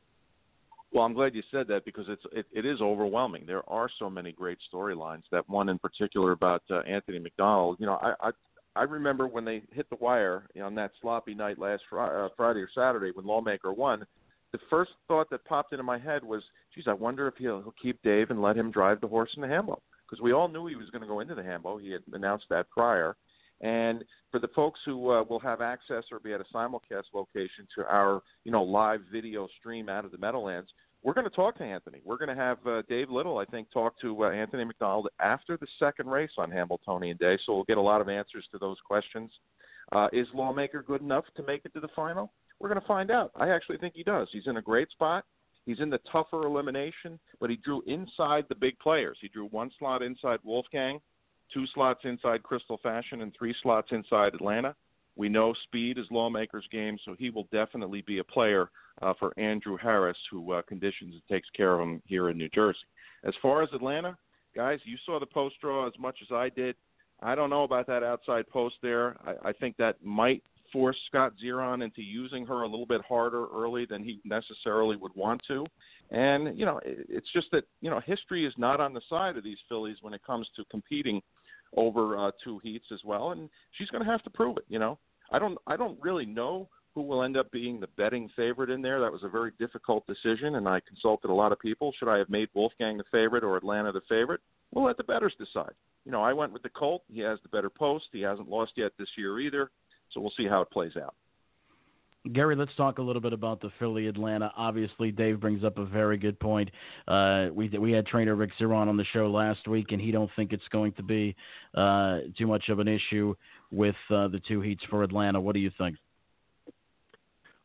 Well, I'm glad you said that because it's it, it is overwhelming. There are so many great storylines. That one in particular about uh, Anthony McDonald. You know, I, I I remember when they hit the wire on that sloppy night last fr- uh, Friday or Saturday when Lawmaker won. The first thought that popped into my head was, geez, I wonder if he'll, he'll keep Dave and let him drive the horse in the Hambo, because we all knew he was going to go into the Hambo. He had announced that prior. And for the folks who uh, will have access or be at a simulcast location to our, you know, live video stream out of the Meadowlands, we're going to talk to Anthony. We're going to have uh, Dave Little, I think, talk to uh, Anthony McDonald after the second race on Hambletonian Day, so we'll get a lot of answers to those questions. Uh, is Lawmaker good enough to make it to the final? We're going to find out. I actually think he does. He's in a great spot. He's in the tougher elimination, but he drew inside the big players. He drew one slot inside Wolfgang, two slots inside Crystal Fashion, and three slots inside Atlanta. We know speed is Lawmaker's game, so he will definitely be a player uh, for Andrew Harris, who uh, conditions and takes care of him here in New Jersey. As far as Atlanta, guys, you saw the post draw as much as I did. I don't know about that outside post there. I, I think that might force Scott Zeron into using her a little bit harder early than he necessarily would want to. And, you know, it, it's just that, you know, history is not on the side of these fillies when it comes to competing over uh, two heats as well, and she's going to have to prove it. You know, I don't, I don't really know who will end up being the betting favorite in there. That was a very difficult decision, and I consulted a lot of people. Should I have made Wolfgang the favorite or Atlanta the favorite? We'll let the bettors decide. You know, I went with the Colt. He has the better post. He hasn't lost yet this year either, so we'll see how it plays out. Gary, let's talk a little bit about the filly Atlanta. Obviously, Dave brings up a very good point. Uh, we we had trainer Rick Zeron on the show last week, and he don't think it's going to be uh, too much of an issue with uh, the two heats for Atlanta. What do you think?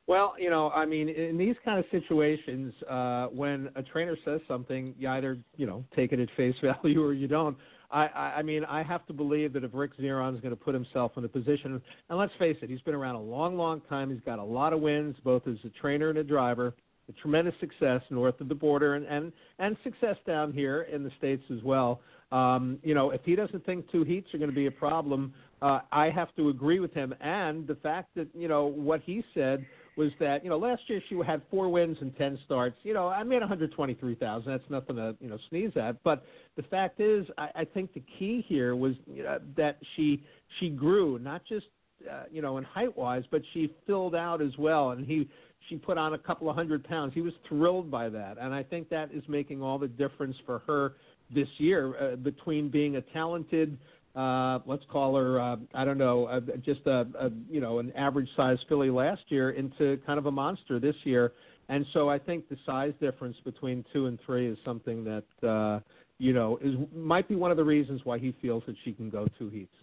Well, you know, I mean, in these kind of situations, uh, when a trainer says something, you either, you know, take it at face value or you don't. I, I mean, I have to believe that if Rick Zeron is going to put himself in a position, and let's face it, he's been around a long, long time. He's got a lot of wins, both as a trainer and a driver, a tremendous success north of the border and, and, and success down here in the States as well. Um, you know, if he doesn't think two heats are going to be a problem, uh, I have to agree with him. And the fact that, you know, what he said was that, you know, last year she had four wins and ten starts. You know, I made one hundred twenty-three thousand dollars. That's nothing to, you know, sneeze at. But the fact is, I, I think the key here was you know, that she she grew, not just, uh, you know, in height-wise, but she filled out as well. And he she put on a couple of hundred pounds. He was thrilled by that. And I think that is making all the difference for her this year uh, between being a talented Uh, let's call her, uh, I don't know, uh, just a, a, you know, an average-sized filly last year into kind of a monster this year. And so I think the size difference between two and three is something that, uh, you know, is might be one of the reasons why he feels that she can go two heats.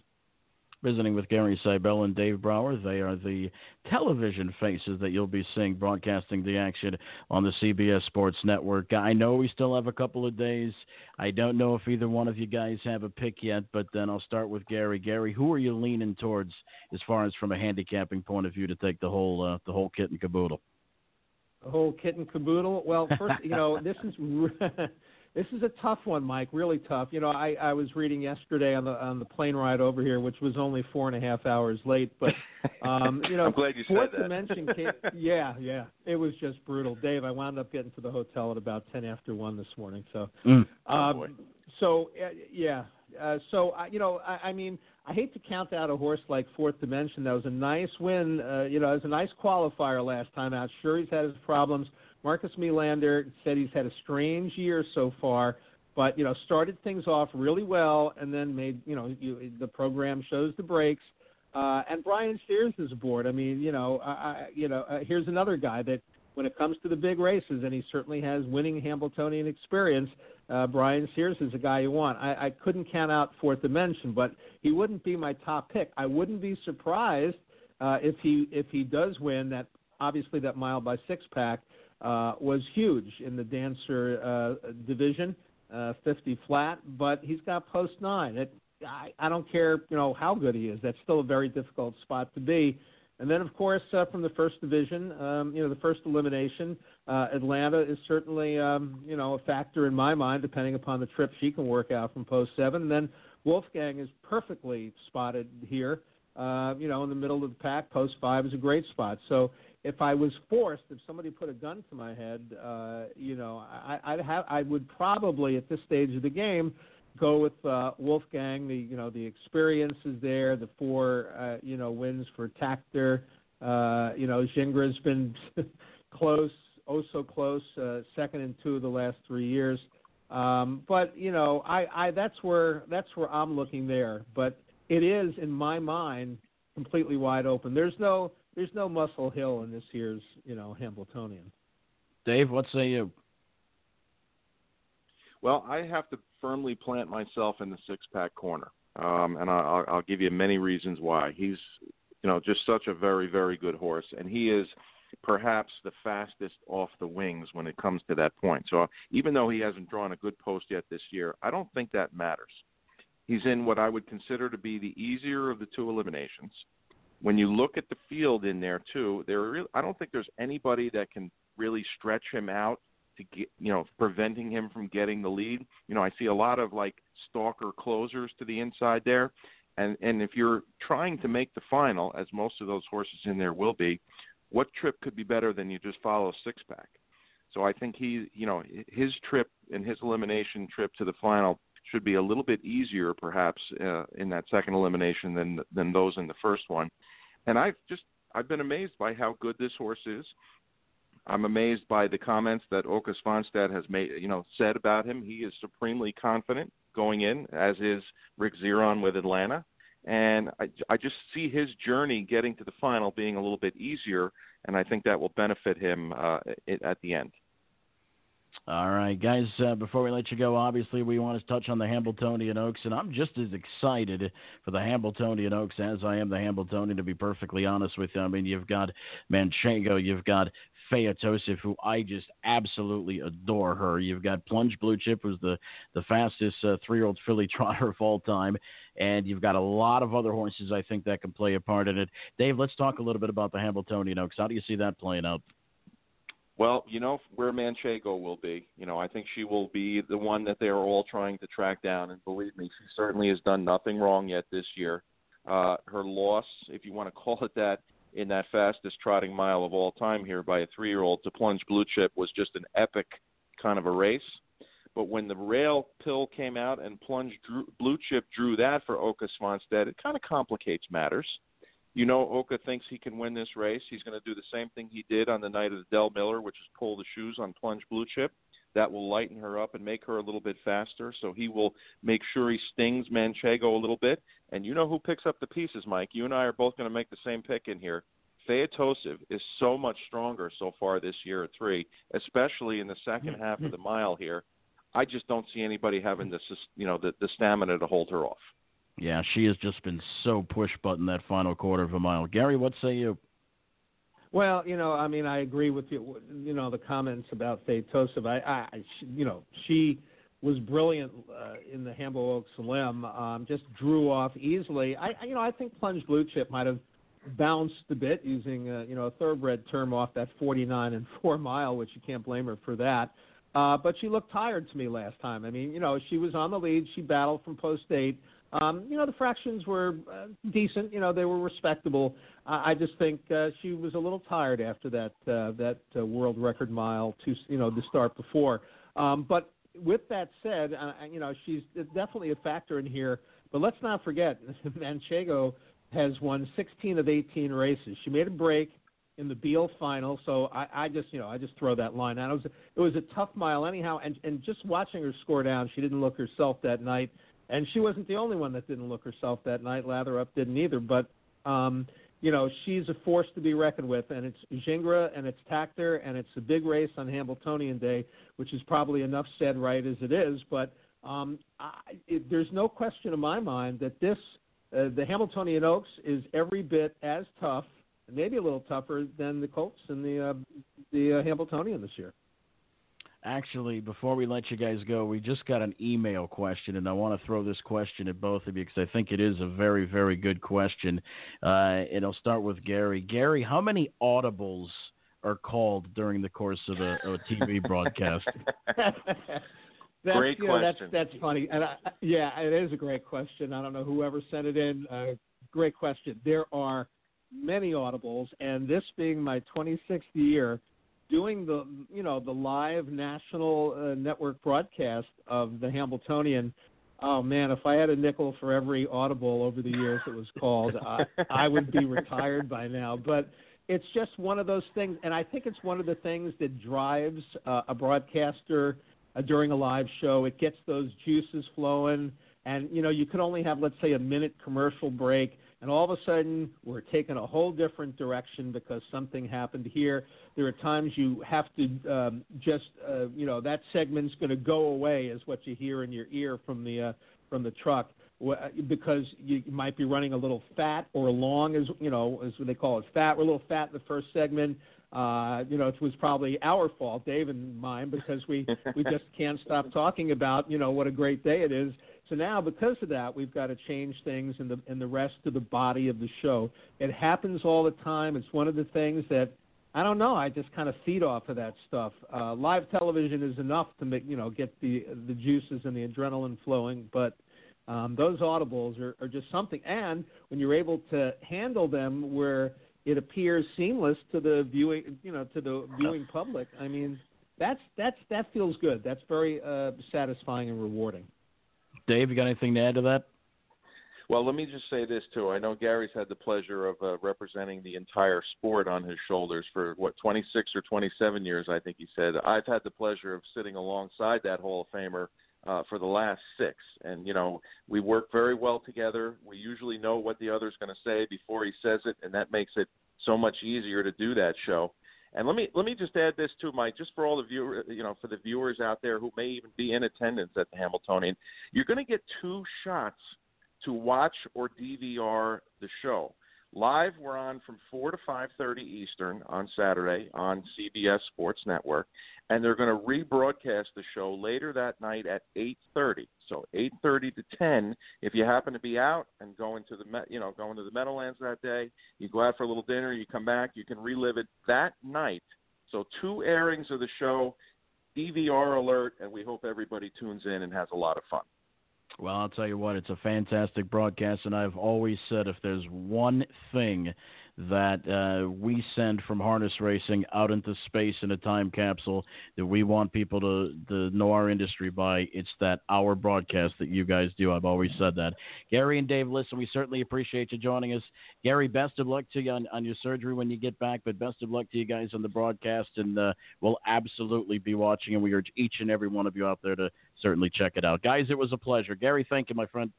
Visiting with Gary Seibel and Dave Brower. They are the television faces that you'll be seeing broadcasting the action on the C B S Sports Network. I know we still have a couple of days. I don't know if either one of you guys have a pick yet, but then I'll start with Gary. Gary, who are you leaning towards as far as from a handicapping point of view to take the whole uh, the whole kit and caboodle? The whole kit and caboodle? Well, first, you know, this is – This is a tough one, Mike, really tough. You know, I, I was reading yesterday on the on the plane ride over here, which was only four and a half hours late. But, um, you know, I'm glad you fourth said that. Dimension came, yeah, yeah. It was just brutal. Dave, I wound up getting to the hotel at about ten after one this morning. So, mm. um, oh, so uh, yeah. Uh, so, uh, you know, I, I mean, I hate to count out a horse like Fourth Dimension. That was a nice win. Uh, you know, it was a nice qualifier last time out. Sure, he's had his problems. Marcus Melander said he's had a strange year so far, but, you know, started things off really well and then made, you know, you, the program shows the breaks. Uh, and Brian Sears is aboard. I mean, you know, I, you know, uh, here's another guy that when it comes to the big races, and he certainly has winning Hambletonian experience, uh, Brian Sears is a guy you want. I, I couldn't count out Fourth Dimension, but he wouldn't be my top pick. I wouldn't be surprised uh, if he if he does win that, obviously that mile by six pack. Uh, was huge in the dancer uh, division, uh, fifty flat, but he's got post nine. It, I, I don't care, you know, how good he is. That's still a very difficult spot to be. And then, of course, uh, from the first division, um, you know, the first elimination, uh, Atlanta is certainly, um, you know, a factor in my mind, depending upon the trip she can work out from post seven. And then Wolfgang is perfectly spotted here, uh, you know, in the middle of the pack. Post five is a great spot. So, if I was forced, if somebody put a gun to my head, uh, you know, I, I'd have, I would probably at this stage of the game go with uh, Wolfgang. The you know the experience is there. The four uh, you know wins for Tactor. Uh, you know Gingra's been close, oh so close, uh, second in two of the last three years. Um, but you know, I, I that's where that's where I'm looking there. But it is in my mind completely wide open. There's no. There's no Muscle Hill in this year's, you know, Hambletonian. Dave, what say you? Well, I have to firmly plant myself in the six-pack corner, um, and I'll, I'll give you many reasons why. He's, you know, just such a very, very good horse, and he is perhaps the fastest off the wings when it comes to that point. So even though he hasn't drawn a good post yet this year, I don't think that matters. He's in what I would consider to be the easier of the two eliminations. When you look at the field in there too, there are really, I don't think there's anybody that can really stretch him out to get, you know, preventing him from getting the lead. You know, I see a lot of like stalker closers to the inside there, and and if you're trying to make the final, as most of those horses in there will be, what trip could be better than you just follow a six pack? So I think he, you know, his trip and his elimination trip to the final should be a little bit easier, perhaps, uh, in that second elimination than than those in the first one. And I've just I've been amazed by how good this horse is. I'm amazed by the comments that Åke Svanstedt has made, you know, said about him. He is supremely confident going in, as is Rick Zeron with Atlanta. And I, I just see his journey getting to the final being a little bit easier, and I think that will benefit him uh, at the end. All right, guys, uh, before we let you go, obviously we want to touch on the Hambletonian Oaks, and I'm just as excited for the Hambletonian Oaks as I am the Hambletonian, to be perfectly honest with you. I mean, you've got Manchego, you've got Featosif, who I just absolutely adore her. You've got Plunge Blue Chip, who's the, the fastest uh, three-year-old filly trotter of all time. And you've got a lot of other horses, I think, that can play a part in it. Dave, let's talk a little bit about the Hambletonian Oaks. How do you see that playing out? Well, you know where Manchego will be. You know, I think she will be the one that they are all trying to track down. And believe me, she certainly has done nothing wrong yet this year. Uh, her loss, if you want to call it that, in that fastest trotting mile of all time here by a three-year-old to Plunge Blue Chip was just an epic kind of a race. But when the rail pill came out and Plunge drew, Blue Chip drew that for Åke Svanstedt, it kind of complicates matters. You know, Oka thinks he can win this race. He's going to do the same thing he did on the night of the Del Miller, which is pull the shoes on Plunge Blue Chip. That will lighten her up and make her a little bit faster. So he will make sure he stings Manchego a little bit. And you know who picks up the pieces, Mike. You and I are both going to make the same pick in here. Featosif is so much stronger so far this year at three, especially in the second half of the mile here. I just don't see anybody having the, you know, the, the stamina to hold her off. Yeah, she has just been so push-button that final quarter of a mile. Gary, what say you? Well, you know, I mean, I agree with you, you know, the comments about Featosif. I, I, you know, she was brilliant uh, in the Hambleton Oaks Slim, um, just drew off easily. I, you know, I think Plunge Blue Chip might have bounced a bit using, uh, you know, a thoroughbred term off that forty-nine and four mile, which you can't blame her for that. Uh, but she looked tired to me last time. I mean, you know, she was on the lead. She battled from post eight. Um, you know, the fractions were uh, decent. You know, they were respectable. I, I just think uh, she was a little tired after that uh, that uh, world record mile to, you know, the start before. Um, but with that said, uh, you know, she's definitely a factor in here. But let's not forget, Manchego has won sixteen of eighteen races. She made a break in the Beal final. So I, I just, you know, I just throw that line out. It was, it was a tough mile anyhow. And, and just watching her score down, she didn't look herself that night. And she wasn't the only one that didn't look herself that night. Latherup didn't either. But, um, you know, she's a force to be reckoned with. And it's Gingra and it's Tactor and it's a big race on Hambletonian Day, which is probably enough said right as it is. But um, I, it, there's no question in my mind that this, uh, the Hambletonian Oaks is every bit as tough, maybe a little tougher than the Colts and the, uh, the uh, Hambletonian this year. Actually, before we let you guys go, we just got an email question, and I want to throw this question at both of you because I think it is a very, very good question. Uh, and I'll start with Gary. Gary, how many audibles are called during the course of a, a T V broadcast? That's, great you know, question. That's, that's funny. And I, yeah, it is a great question. I don't know whoever sent it in. Uh, great question. There are many audibles, and this being my twenty-sixth year, doing the, you know, the live national uh, network broadcast of the Hambletonian. Oh man, if I had a nickel for every audible over the years it was called, I, I would be retired by now. But it's just one of those things, and I think it's one of the things that drives uh, a broadcaster uh, during a live show. It gets those juices flowing, and you know, you could only have, let's say, a minute commercial break. And all of a sudden, we're taking a whole different direction because something happened here. There are times you have to um, just, uh, you know, that segment's going to go away is what you hear in your ear from the uh, from the truck because you might be running a little fat or long, as you know, is what they call it, fat. We're a little fat in the first segment. Uh, you know, it was probably our fault, Dave and mine, because we, we just can't stop talking about, you know, what a great day it is. So now, because of that, we've got to change things in the in the rest of the body of the show. It happens all the time. It's one of the things that, I don't know, I just kind of feed off of that stuff. Uh, live television is enough to make, you know, get the the juices and the adrenaline flowing, but um, those audibles are, are just something. And when you're able to handle them where it appears seamless to the viewing, you know, to the viewing public, I mean, that's that's that feels good. That's very uh, satisfying and rewarding. Dave, you got anything to add to that? Well, let me just say this, too. I know Gary's had the pleasure of uh, representing the entire sport on his shoulders for, what, twenty-six or twenty-seven years, I think he said. I've had the pleasure of sitting alongside that Hall of Famer uh, for the last six. And, you know, we work very well together. We usually know what the other's going to say before he says it, and that makes it so much easier to do that show. And let me let me just add this too, Mike, just for all the viewer, you know, for the viewers out there who may even be in attendance at the Hambletonian, you're going to get two shots to watch or D V R the show. Live, we're on from four to five thirty Eastern on Saturday on C B S Sports Network, and they're going to rebroadcast the show later that night at eight thirty. So eight thirty to ten, if you happen to be out and going to the, you know, going to the Meadowlands that day, you go out for a little dinner, you come back, you can relive it that night. So two airings of the show, D V R alert, and we hope everybody tunes in and has a lot of fun. Well, I'll tell you what, it's a fantastic broadcast, and I've always said if there's one thing that uh, we send from harness racing out into space in a time capsule that we want people to, to know our industry by, it's that hour broadcast that you guys do. I've always said that. Gary and Dave, listen, we certainly appreciate you joining us. Gary, best of luck to you on, on your surgery when you get back, but best of luck to you guys on the broadcast, and uh, we'll absolutely be watching, and we urge each and every one of you out there to certainly check it out. Guys, it was a pleasure. Gary, thank you, my friend.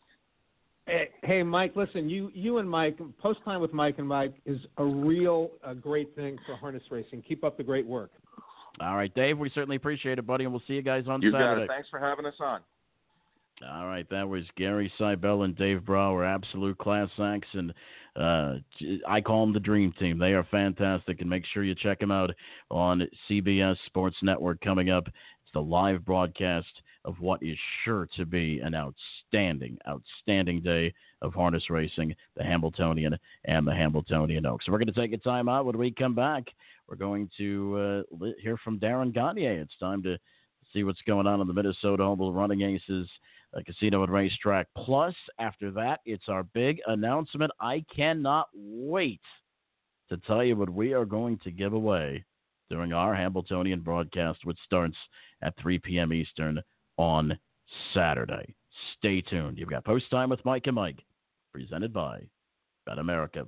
Hey, hey, Mike, listen, you you and Mike, Post Time with Mike and Mike is a real a great thing for harness racing. Keep up the great work. All right, Dave, we certainly appreciate it, buddy, and we'll see you guys on you Saturday. You got it. Thanks for having us on. All right, that was Gary Seibel and Dave Brower, absolute class acts, and uh, I call them the Dream Team. They are fantastic, and make sure you check them out on C B S Sports Network coming up. It's the live broadcast of what is sure to be an outstanding, outstanding day of harness racing, the Hambletonian and the Hambletonian Oaks. So we're going to take a time out. When we come back, we're going to uh, hear from Darren Gagne. It's time to see what's going on in the Minnesota Humble Running Aces uh, Casino and Racetrack. Plus, after that, it's our big announcement. I cannot wait to tell you what we are going to give away during our Hambletonian broadcast, which starts at three p.m. Eastern on Saturday. Stay tuned. You've got Post Time with Mike and Mike, presented by Bet America.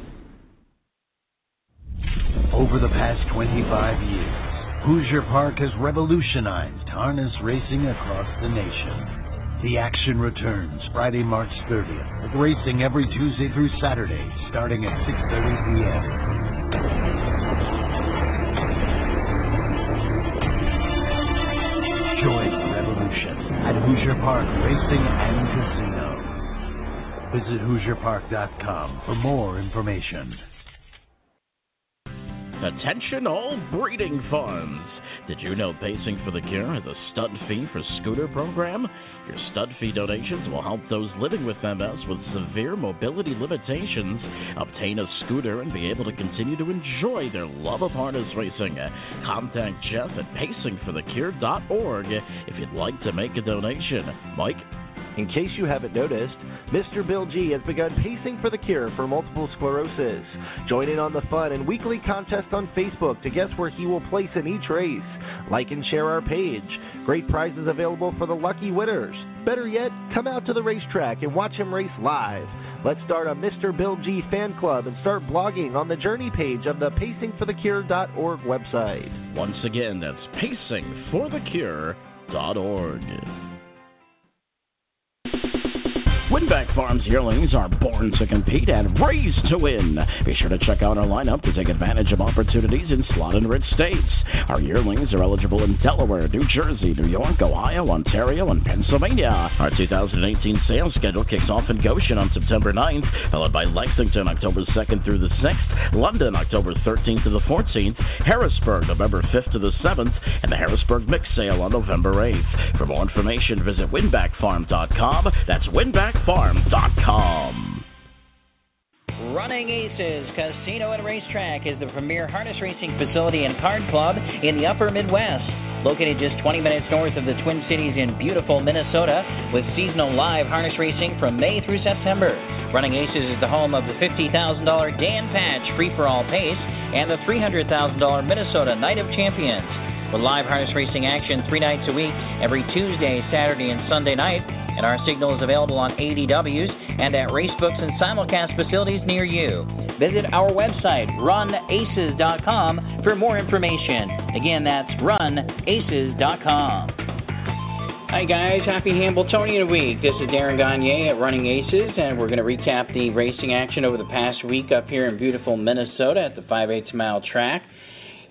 Over the past twenty-five years, Hoosier Park has revolutionized harness racing across the nation. The action returns Friday, March thirtieth, with racing every Tuesday through Saturday, starting at six thirty p.m. Join the revolution at Hoosier Park Racing and Casino. Visit hoosier park dot com for more information. Attention all breeding funds! Did you know Pacing for the Cure has a stud fee for scooter program? Your stud fee donations will help those living with M S with severe mobility limitations obtain a scooter and be able to continue to enjoy their love of harness racing. Contact Jeff at pacing for the cure dot org if you'd like to make a donation. Mike? In case you haven't noticed, Mister Bill G has begun Pacing for the Cure for Multiple Sclerosis. Join in on the fun and weekly contest on Facebook to guess where he will place in each race. Like and share our page. Great prizes available for the lucky winners. Better yet, come out to the racetrack and watch him race live. Let's start a Mister Bill G fan club and start blogging on the Journey page of the pacing for the cure dot org website. Once again, that's pacing for the cure dot org. Winback Farms yearlings are born to compete and raised to win. Be sure to check out our lineup to take advantage of opportunities in slot-enriched states. Our yearlings are eligible in Delaware, New Jersey, New York, Ohio, Ontario, and Pennsylvania. Our two thousand eighteen sales schedule kicks off in Goshen on September ninth, followed by Lexington October second through the sixth, London October thirteenth to the fourteenth, Harrisburg November fifth to the seventh, and the Harrisburg Mix Sale on November eighth. For more information, visit winback farm dot com. That's winback farm dot com. Running Aces Casino and Racetrack is the premier harness racing facility and card club in the upper Midwest. Located just twenty minutes north of the Twin Cities in beautiful Minnesota, with seasonal live harness racing from May through September. Running Aces is the home of the fifty thousand dollars Dan Patch free-for-all pace and the three hundred thousand dollars Minnesota Night of Champions. With live harness racing action three nights a week, every Tuesday, Saturday, and Sunday night, and our signal is available on A D Ws and at racebooks and simulcast facilities near you. visit our website, run aces dot com, for more information. Again, that's run aces dot com. Hi guys, happy Hambletonian week. This is Darren Gagne at Running Aces, and we're going to recap the racing action over the past week up here in beautiful Minnesota at the five eighths mile track.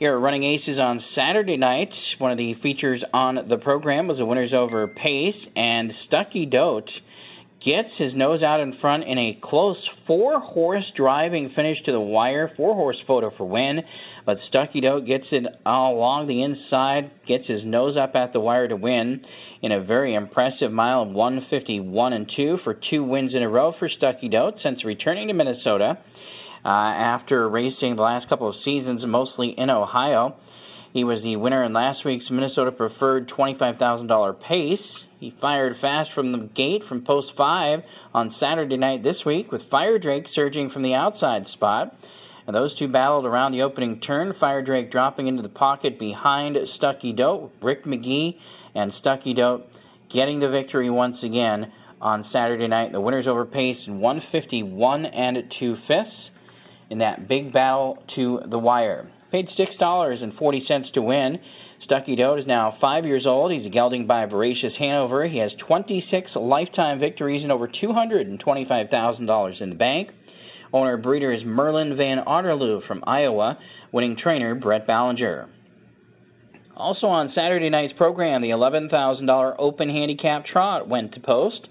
Here at Running Aces on Saturday night, one of the features on the program was the winners over Pace, and Stucky Dote gets his nose out in front in a close four-horse driving finish to the wire, four-horse photo for win, but Stucky Dote gets it all along the inside, gets his nose up at the wire to win in a very impressive mile of one fifty-one and two for two wins in a row for Stucky Dote since returning to Minnesota uh, after racing the last couple of seasons, mostly in Ohio. He was the winner in last week's Minnesota Preferred twenty-five thousand dollars Pace. He fired fast from the gate from post five on Saturday night this week with Fire Drake surging from the outside spot. And those two battled around the opening turn, Fire Drake dropping into the pocket behind Stucky Dote, Rick McGee, and Stucky Dote getting the victory once again on Saturday night. The winners over Pace in one fifty-one and two fifths in that big battle to the wire. Paid six dollars and forty cents to win. Stucky Dote is now five years old. He's gelding by Voracious Hanover. He has twenty-six lifetime victories and over two hundred twenty-five thousand dollars in the bank. Owner breeder is Merlin Van Otterloo from Iowa, winning trainer Brett Ballinger. Also on Saturday night's program, the eleven thousand dollars Open Handicap Trot went to post,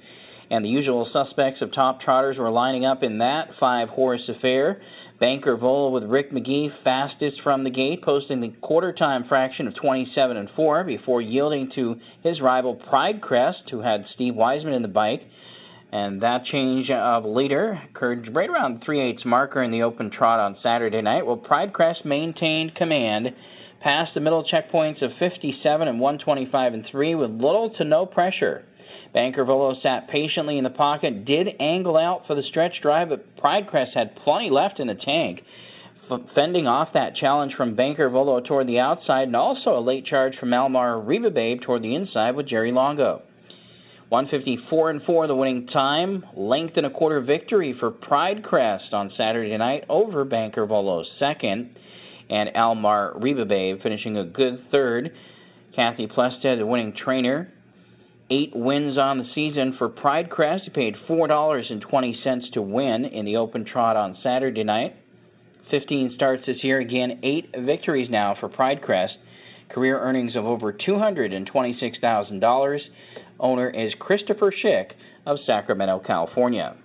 and the usual suspects of top trotters were lining up in that five-horse affair. Banker Vol with Rick McGee fastest from the gate, posting the quarter-time fraction of twenty-seven and four before yielding to his rival Pridecrest, who had Steve Wiseman in the bike. And that change of leader occurred right around the three eighths marker in the open trot on Saturday night. Well, Pridecrest maintained command past the middle checkpoints of fifty-seven and one twenty-five and three with little to no pressure. Banker Volo sat patiently in the pocket, did angle out for the stretch drive, but Pridecrest had plenty left in the tank, f- fending off that challenge from Banker Volo toward the outside, and also a late charge from Almar Reba Babe toward the inside with Jerry Longo. one fifty-four and four the winning time, length and a quarter victory for Pridecrest on Saturday night over Banker Volo second, and Almar Reba Babe finishing a good third. Kathy Plested, the winning trainer. Eight wins on the season for Pridecrest. He paid four dollars and twenty cents to win in the open trot on Saturday night. fifteen starts this year. Again, eight victories now for Pridecrest. Career earnings of over two hundred twenty-six thousand dollars. Owner is Christopher Schick of Sacramento, California.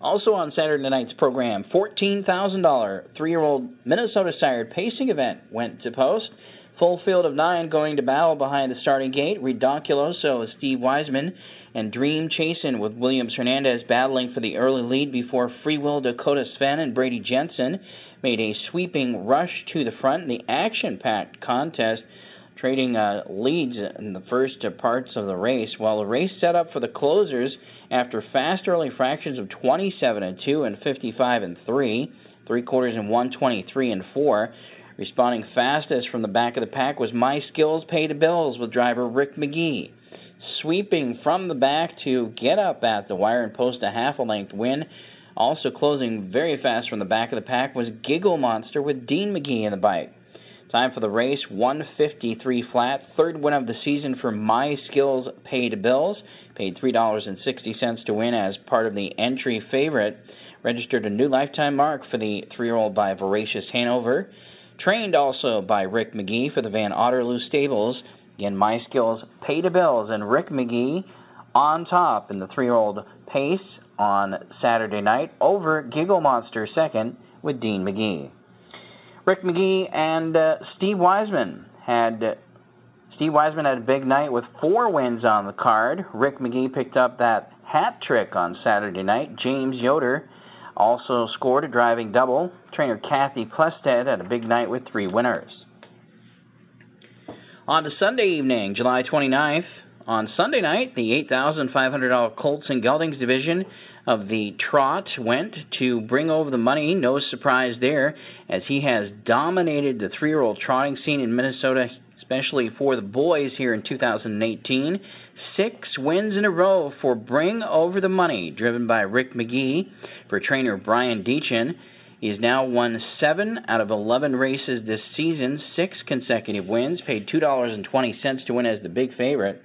Also on Saturday night's program, fourteen thousand dollars three-year-old Minnesota-sired pacing event went to post. Full field of nine going to battle behind the starting gate. Redonculoso with Steve Wiseman and Dream Chasin with Williams Hernandez battling for the early lead before Free Will Dakota Sven and Brady Jensen made a sweeping rush to the front in the action-packed contest, trading uh, leads in the first parts of the race. While the race set up for the closers after fast early fractions of twenty-seven and two and fifty-five and three, three-quarters and one twenty-three and four, responding fastest from the back of the pack was My Skills Pay the Bills with driver Rick McGee, sweeping from the back to get up at the wire and post a half-a-length win. Also closing very fast from the back of the pack was Giggle Monster with Dean McGee in the bike. Time for the race, one fifty-three flat, third win of the season for My Skills Pay the Bills. Paid three dollars and sixty cents to win as part of the entry favorite. Registered a new lifetime mark for the three-year-old by Voracious Hanover. Trained also by Rick McGee for the Van Otterloo Stables. Again, My Skills Pay the Bills and Rick McGee on top in the three-year-old Pace on Saturday night over Giggle Monster second with Dean McGee. Rick McGee and uh, Steve Wiseman had uh, Steve Wiseman had a big night with four wins on the card. Rick McGee picked up that hat trick on Saturday night. James Yoder also scored a driving double. Trainer Kathy Plested had a big night with three winners. On to Sunday evening, July twenty-ninth. On Sunday night, the eight thousand five hundred dollars Colts and Geldings division of the trot went to Bring Over the Money. No surprise there, as he has dominated the three-year-old trotting scene in Minnesota. especially for the boys here in two thousand eighteen. Six wins in a row for Bring Over the Money, driven by Rick McGee. For trainer Brian Deachin, he has now won seven out of eleven races this season, six consecutive wins, paid two dollars and twenty cents to win as the big favorite.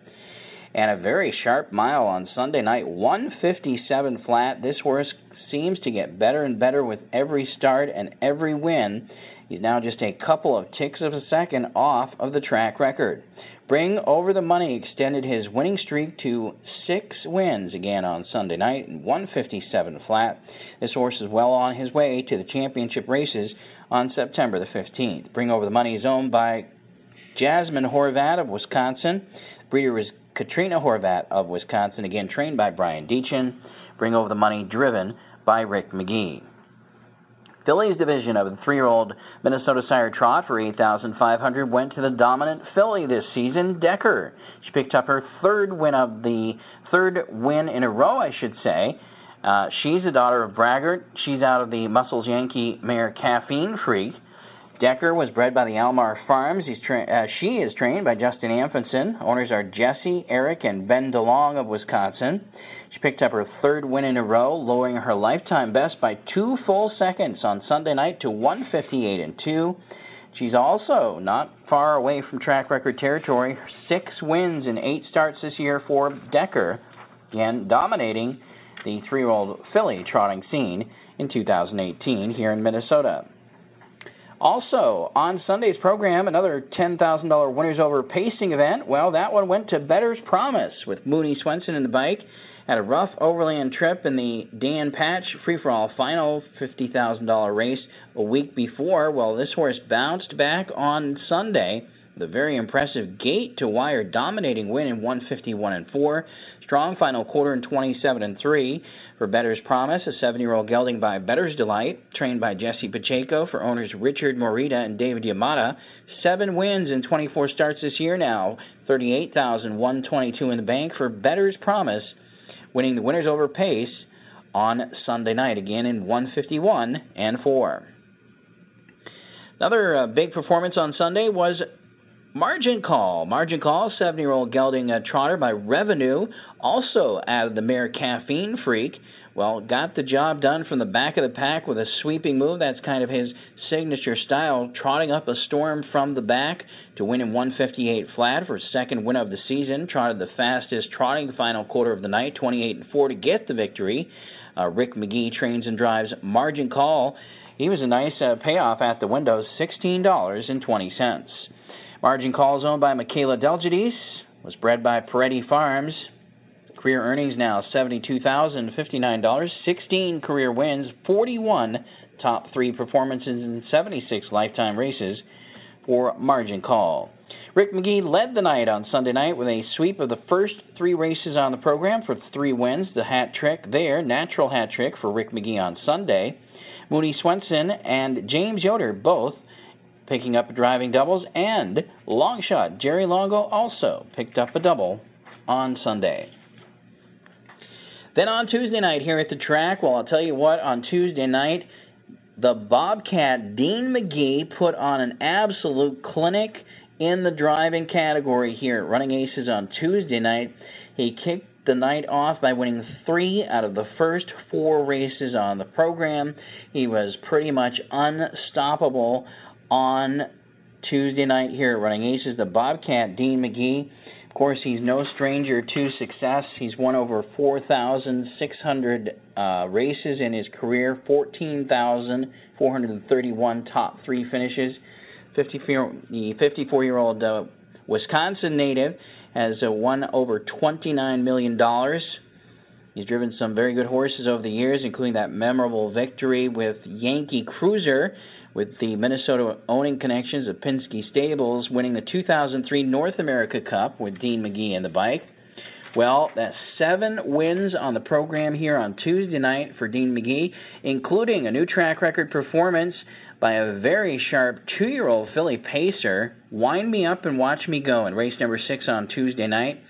And a very sharp mile on Sunday night, one fifty-seven flat. This horse seems to get better and better with every start and every win. He's now just a couple of ticks of a second off of the track record. Bring Over the Money extended his winning streak to six wins again on Sunday night, and one fifty-seven flat. This horse is well on his way to the championship races on September the fifteenth. Bring Over the Money is owned by Jasmine Horvat of Wisconsin. The breeder is Katrina Horvat of Wisconsin, again trained by Brian Deachin. Bring Over the Money driven by Rick McGee. Phillies division of the three-year-old Minnesota sire trot for eight thousand five hundred dollars went to the dominant filly this season, Decker. She picked up her third win of the third win in a row, I should say. Uh, she's the daughter of Braggart. She's out of the Muscles Yankee mare Caffeine Freak. Decker was bred by the Almar Farms. He's tra- uh, she is trained by Justin Amphinson. Owners are Jesse, Eric, and Ben DeLong of Wisconsin. She picked up her third win in a row, lowering her lifetime best by two full seconds on Sunday night to one fifty-eight and two. She's also not far away from track record territory. Six wins and eight starts this year for Decker, again dominating the three-year-old filly trotting scene in two thousand eighteen here in Minnesota. Also, on Sunday's program, another ten thousand dollars Winners Over Pacing event. Well, that one went to Better's Promise with Mooney Swenson in the bike. Had a rough overland trip in the Dan Patch free-for-all final fifty thousand dollars race a week before. Well, this horse bounced back on Sunday. The very impressive gate-to-wire dominating win in one fifty-one and four. Strong final quarter in twenty-seven and three. For Better's Promise, a seven-year-old gelding by Better's Delight, trained by Jesse Pacheco for owners Richard Morita and David Yamada. Seven wins and twenty-four starts this year now. thirty-eight thousand one hundred twenty-two dollars in the bank for Better's Promise, winning the Winners Over Pace on Sunday night, again in one fifty-one and four. Another uh, big performance on Sunday was Margin Call. Margin Call, seven-year-old gelding uh, trotter by Revenue, also out of the mare Caffeine Freak. Well, got the job done from the back of the pack with a sweeping move. That's kind of his signature style, trotting up a storm from the back to win in one fifty-eight flat for his second win of the season. Trotted the fastest trotting final quarter of the night, twenty-eight and four, to get the victory. Uh, Rick McGee trains and drives Margin Call. He was a nice uh, payoff at the window, sixteen dollars and twenty cents. Margin Call is owned by Michaela Delgadis, was bred by Peretti Farms. Career earnings now seventy-two thousand fifty-nine dollars, sixteen career wins, forty-one top three performances, and seventy-six lifetime races for Margin Call. Rick McGee led the night on Sunday night with a sweep of the first three races on the program for three wins. The hat trick there, natural hat trick for Rick McGee on Sunday. Mooney Swenson and James Yoder both picking up driving doubles, and long shot Jerry Longo also picked up a double on Sunday. Then on Tuesday night here at the track, well, I'll tell you what, on Tuesday night, the Bobcat Dean McGee put on an absolute clinic in the driving category here at Running Aces on Tuesday night. He kicked the night off by winning three out of the first four races on the program. He was pretty much unstoppable on Tuesday night here at Running Aces, the Bobcat Dean McGee. Of course, he's no stranger to success. He's won over four thousand six hundred uh, races in his career, fourteen thousand four hundred thirty-one top three finishes. fifty-four, the fifty-four-year-old uh, Wisconsin native has uh, won over twenty-nine million dollars. He's driven some very good horses over the years, including that memorable victory with Yankee Cruiser, with the Minnesota owning connections of Penske Stables, winning the two thousand three North America Cup with Dean McGee in the bike. Well, that's seven wins on the program here on Tuesday night for Dean McGee, including a new track record performance by a very sharp two-year-old filly pacer, Wind Me Up and Watch Me Go, in race number six on Tuesday night.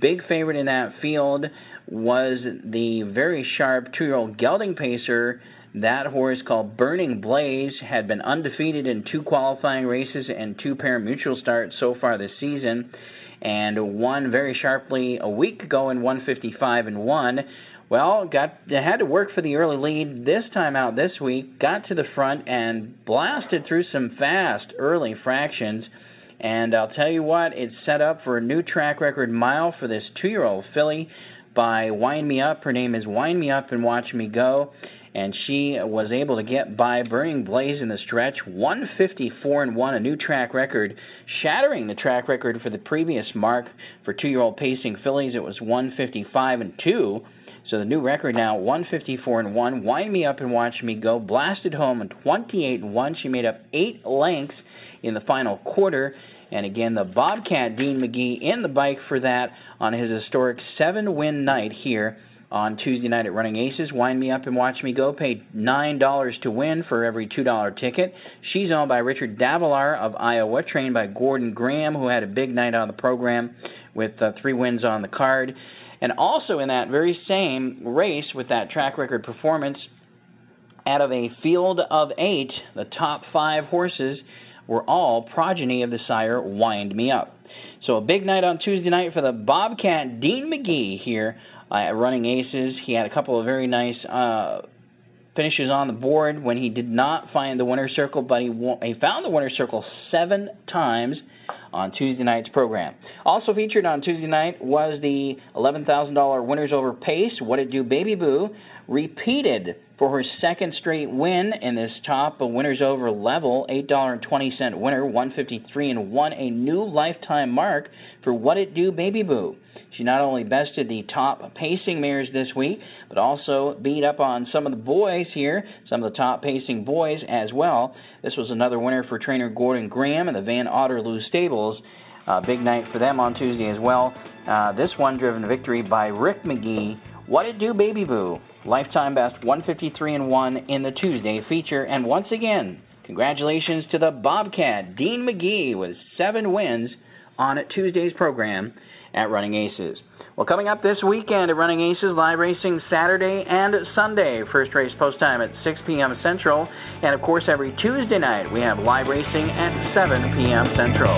Big favorite in that field was the very sharp two-year-old gelding pacer, That horse, called Burning Blaze, had been undefeated in two qualifying races and two pari-mutuel starts so far this season, and won very sharply a week ago in one fifty-five and one. Well, got had to work for the early lead this time out this week, got to the front and blasted through some fast early fractions. And I'll tell you what, it's set up for a new track record mile for this two-year-old filly by Wind Me Up. Her name is Wind Me Up and Watch Me Go. And she was able to get by Burning Blaze in the stretch, one fifty-four and one, a new track record, shattering the track record for the previous mark for two-year-old pacing fillies. It was one fifty-five and two. So the new record now, one fifty-four and one. Wind Me Up and Watch Me Go blasted home in twenty-eight and one. She made up eight lengths in the final quarter. And again, the Bobcat Dean McGee in the bike for that on his historic seven-win night here on Tuesday night at Running Aces. Wind Me Up and Watch Me Go paid nine dollars to win for every two dollar ticket. She's owned by Richard Davilar of Iowa, trained by Gordon Graham, who had a big night on the program with uh, three wins on the card. And also in that very same race with that track record performance, out of a field of eight, the top five horses were all progeny of the sire Wind Me Up. So a big night on Tuesday night for the Bobcat Dean McGee here at Running Aces. He had a couple of very nice uh, finishes on the board when he did not find the winner's circle, but he, won- he found the winner's circle seven times on Tuesday night's program. Also featured on Tuesday night was the eleven thousand dollars Winners Over Pace, What It Do Baby Boo, repeated for her second straight win in this top of Winners Over level, eight dollars and twenty cents winner, one fifty-three and one, a new lifetime mark for What It Do Baby Boo. She not only bested the top pacing mares this week, but also beat up on some of the boys here, some of the top pacing boys as well. This was another winner for trainer Gordon Graham and the Van Otterloo Stables. Uh, big night for them on Tuesday as well. Uh, this one driven victory by Rick McGee. What It Do Baby Boo, lifetime best, one fifty-three and one in the Tuesday feature. And once again, congratulations to the Bobcat Dean McGee with seven wins on Tuesday's program at Running Aces. Well, coming up this weekend at Running Aces, live racing Saturday and Sunday. First race post time at six p.m. Central. And, of course, every Tuesday night we have live racing at seven p.m. Central.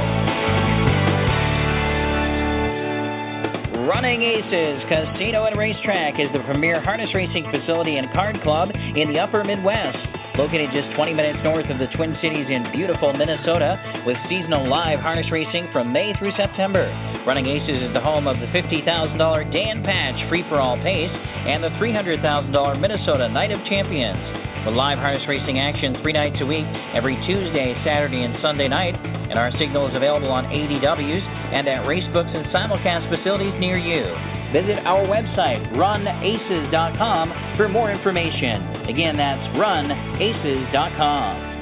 Running Aces Casino and Racetrack is the premier harness racing facility and card club in the upper Midwest. Located just twenty minutes north of the Twin Cities in beautiful Minnesota, with seasonal live harness racing from May through September. Running Aces is the home of the fifty thousand dollars Dan Patch free-for-all pace and the three hundred thousand dollars Minnesota Night of Champions. With live harness racing action three nights a week, every Tuesday, Saturday, and Sunday night. And our signal is available on A D Ws and at racebooks and simulcast facilities near you. Visit our website, run aces dot com, for more information. Again, that's run aces dot com.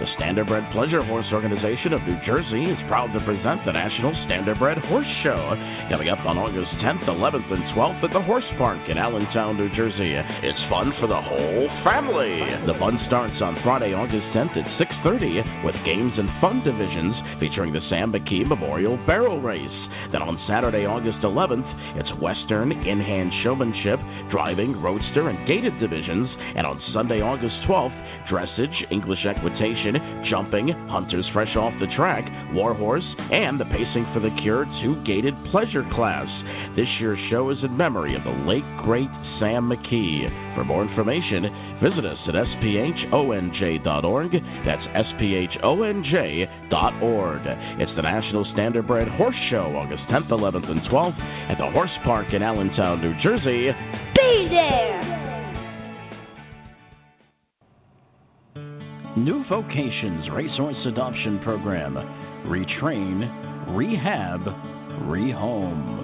The Standardbred Pleasure Horse Organization of New Jersey is proud to present the National Standardbred Horse Show, coming up on August tenth, eleventh, and twelfth at the Horse Park in Allentown, New Jersey. It's fun for the whole family. The fun starts on Friday, August tenth at six thirty with games and fun divisions featuring the Sam McKee Memorial Barrel Race. Then on Saturday, August eleventh, it's Western, in-hand showmanship, driving, roadster, and gated divisions. And on Sunday, August twelfth, dressage, English equitation, jumping, hunters fresh off the track, warhorse, and the Pacing for the Cure two-gated pleasure class. This year's show is in memory of the late, great Sam McKee. For more information, visit us at S P H O N J dot org. That's S P H O N J dot org. It's the National Standardbred Horse Show, August tenth, eleventh, and twelfth at the Horse Park in Allentown, New Jersey. Be there! New Vocations Racehorse Adoption Program. Retrain, rehab, rehome.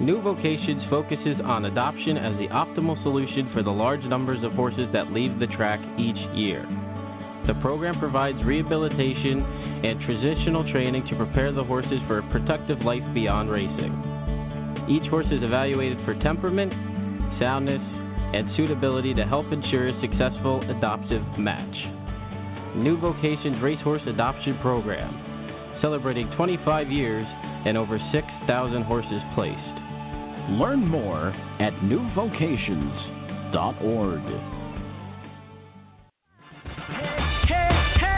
New Vocations focuses on adoption as the optimal solution for the large numbers of horses that leave the track each year. The program provides rehabilitation and transitional training to prepare the horses for a productive life beyond racing. Each horse is evaluated for temperament, soundness, and suitability to help ensure a successful adoptive match. New Vocations Racehorse Adoption Program, celebrating twenty-five years and over six thousand horses placed. Learn more at new vocations dot org. Hey, hey,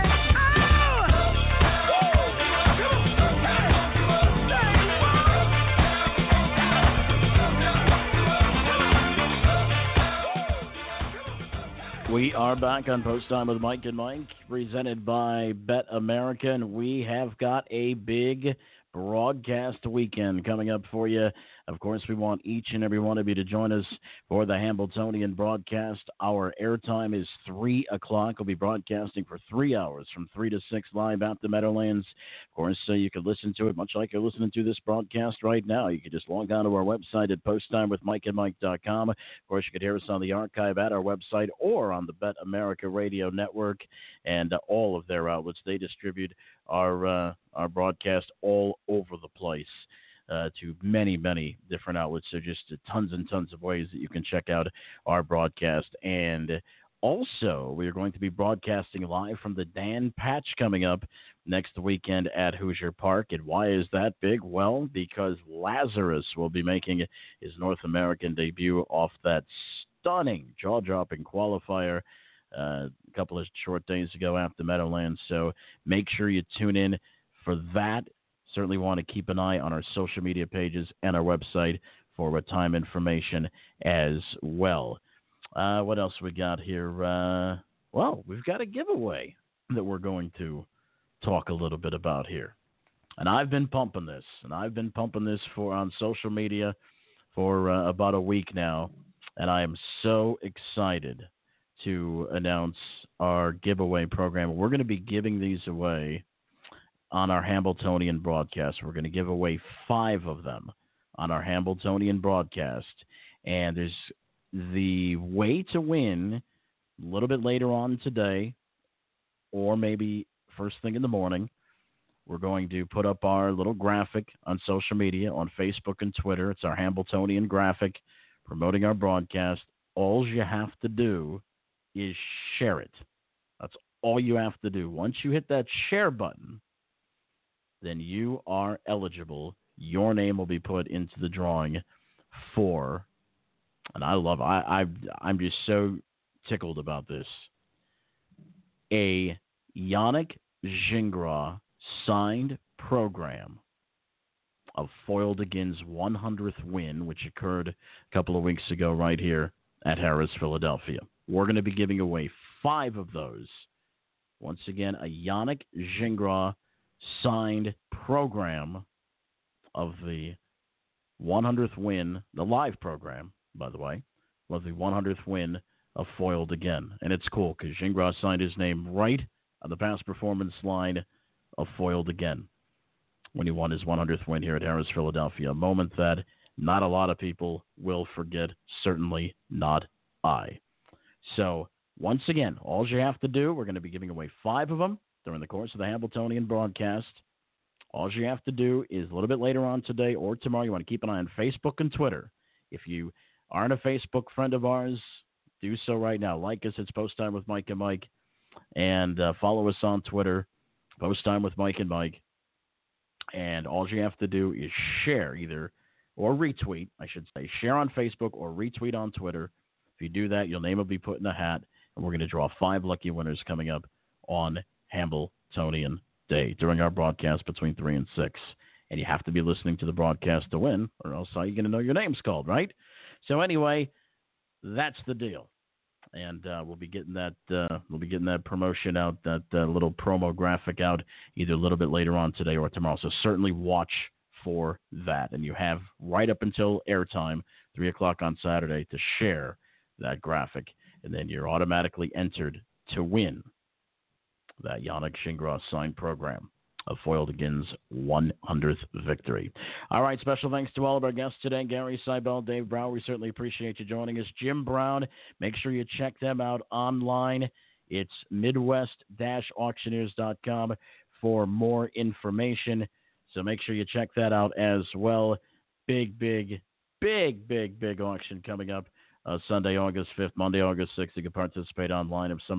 oh! We are back on Post Time with Mike and Mike, presented by Bet America, and we have got a big broadcast weekend coming up for you. Of course, we want each and every one of you to join us for the Hambletonian broadcast. Our airtime is three o'clock. We'll be broadcasting for three hours from three to six live at the Meadowlands. Of course, so you can listen to it much like you're listening to this broadcast right now. You can just log on to our website at post time with mike and mike dot com. Of course, you can hear us on the archive at our website or on the Bet America Radio Network and uh, all of their outlets. They distribute our, uh, our broadcast all over the place. Uh, to many, many different outlets. So just uh, tons and tons of ways that you can check out our broadcast. And also, we are going to be broadcasting live from the Dan Patch coming up next weekend at Hoosier Park. And why is that big? Well, because Lazarus will be making his North American debut off that stunning, jaw-dropping qualifier uh, a couple of short days ago at the Meadowlands. So make sure you tune in for that. Certainly want to keep an eye on our social media pages and our website for what time information as well. Uh, what else we got here? Uh, well, we've got a giveaway that we're going to talk a little bit about here. And I've been pumping this, and I've been pumping this for on social media for uh, about a week now. And I am so excited to announce our giveaway program. We're going to be giving these away on our Hambletonian broadcast. We're going to give away five of them on our Hambletonian broadcast. And there's the way to win a little bit later on today, or maybe first thing in the morning. We're going to put up our little graphic on social media, on Facebook and Twitter. It's our Hambletonian graphic promoting our broadcast. All you have to do is share it. That's all you have to do. Once you hit that share button, then you are eligible. Your name will be put into the drawing for, and I love, I, I, I'm just so tickled about this, a Yannick Gingras signed program of Foildegin's one hundredth win, which occurred a couple of weeks ago right here at Harris, Philadelphia. We're going to be giving away five of those. Once again, a Yannick Gingras signed program of the one hundredth win, the live program, by the way, was the one hundredth win of Foiled Again. And it's cool because Gingras signed his name right on the past performance line of Foiled Again when he won his one hundredth win here at Harris, Philadelphia, a moment that not a lot of people will forget, certainly not I. So once again, all you have to do, we're going to be giving away five of them during the course of the Hambletonian broadcast. All you have to do is a little bit later on today or tomorrow, you want to keep an eye on Facebook and Twitter. If you aren't a Facebook friend of ours, do so right now. Like us. It's Post Time with Mike and Mike. And uh, follow us on Twitter, Post Time with Mike and Mike. And all you have to do is share either or retweet, I should say, share on Facebook or retweet on Twitter. If you do that, your name will be put in the hat. And we're going to draw five lucky winners coming up on Hambletonian Day during our broadcast between three and six. And you have to be listening to the broadcast to win, or else how are you going to know your name's called, right? So anyway, that's the deal. And uh, we'll be getting that uh, we'll be getting that promotion out, that uh, little promo graphic out either a little bit later on today or tomorrow. So certainly watch for that. And you have right up until airtime, three o'clock on Saturday, to share that graphic. And then you're automatically entered to win that Yannick Gingras signed program of Foildegin's one hundredth victory. All right, special thanks to all of our guests today, Gary Seibel, Dave Brower. We certainly appreciate you joining us. Jim Brown, make sure you check them out online. It's midwest auctioneers dot com for more information. So make sure you check that out as well. Big, big, big, big, big auction coming up uh, Sunday, August fifth, Monday, August sixth. You can participate online of some of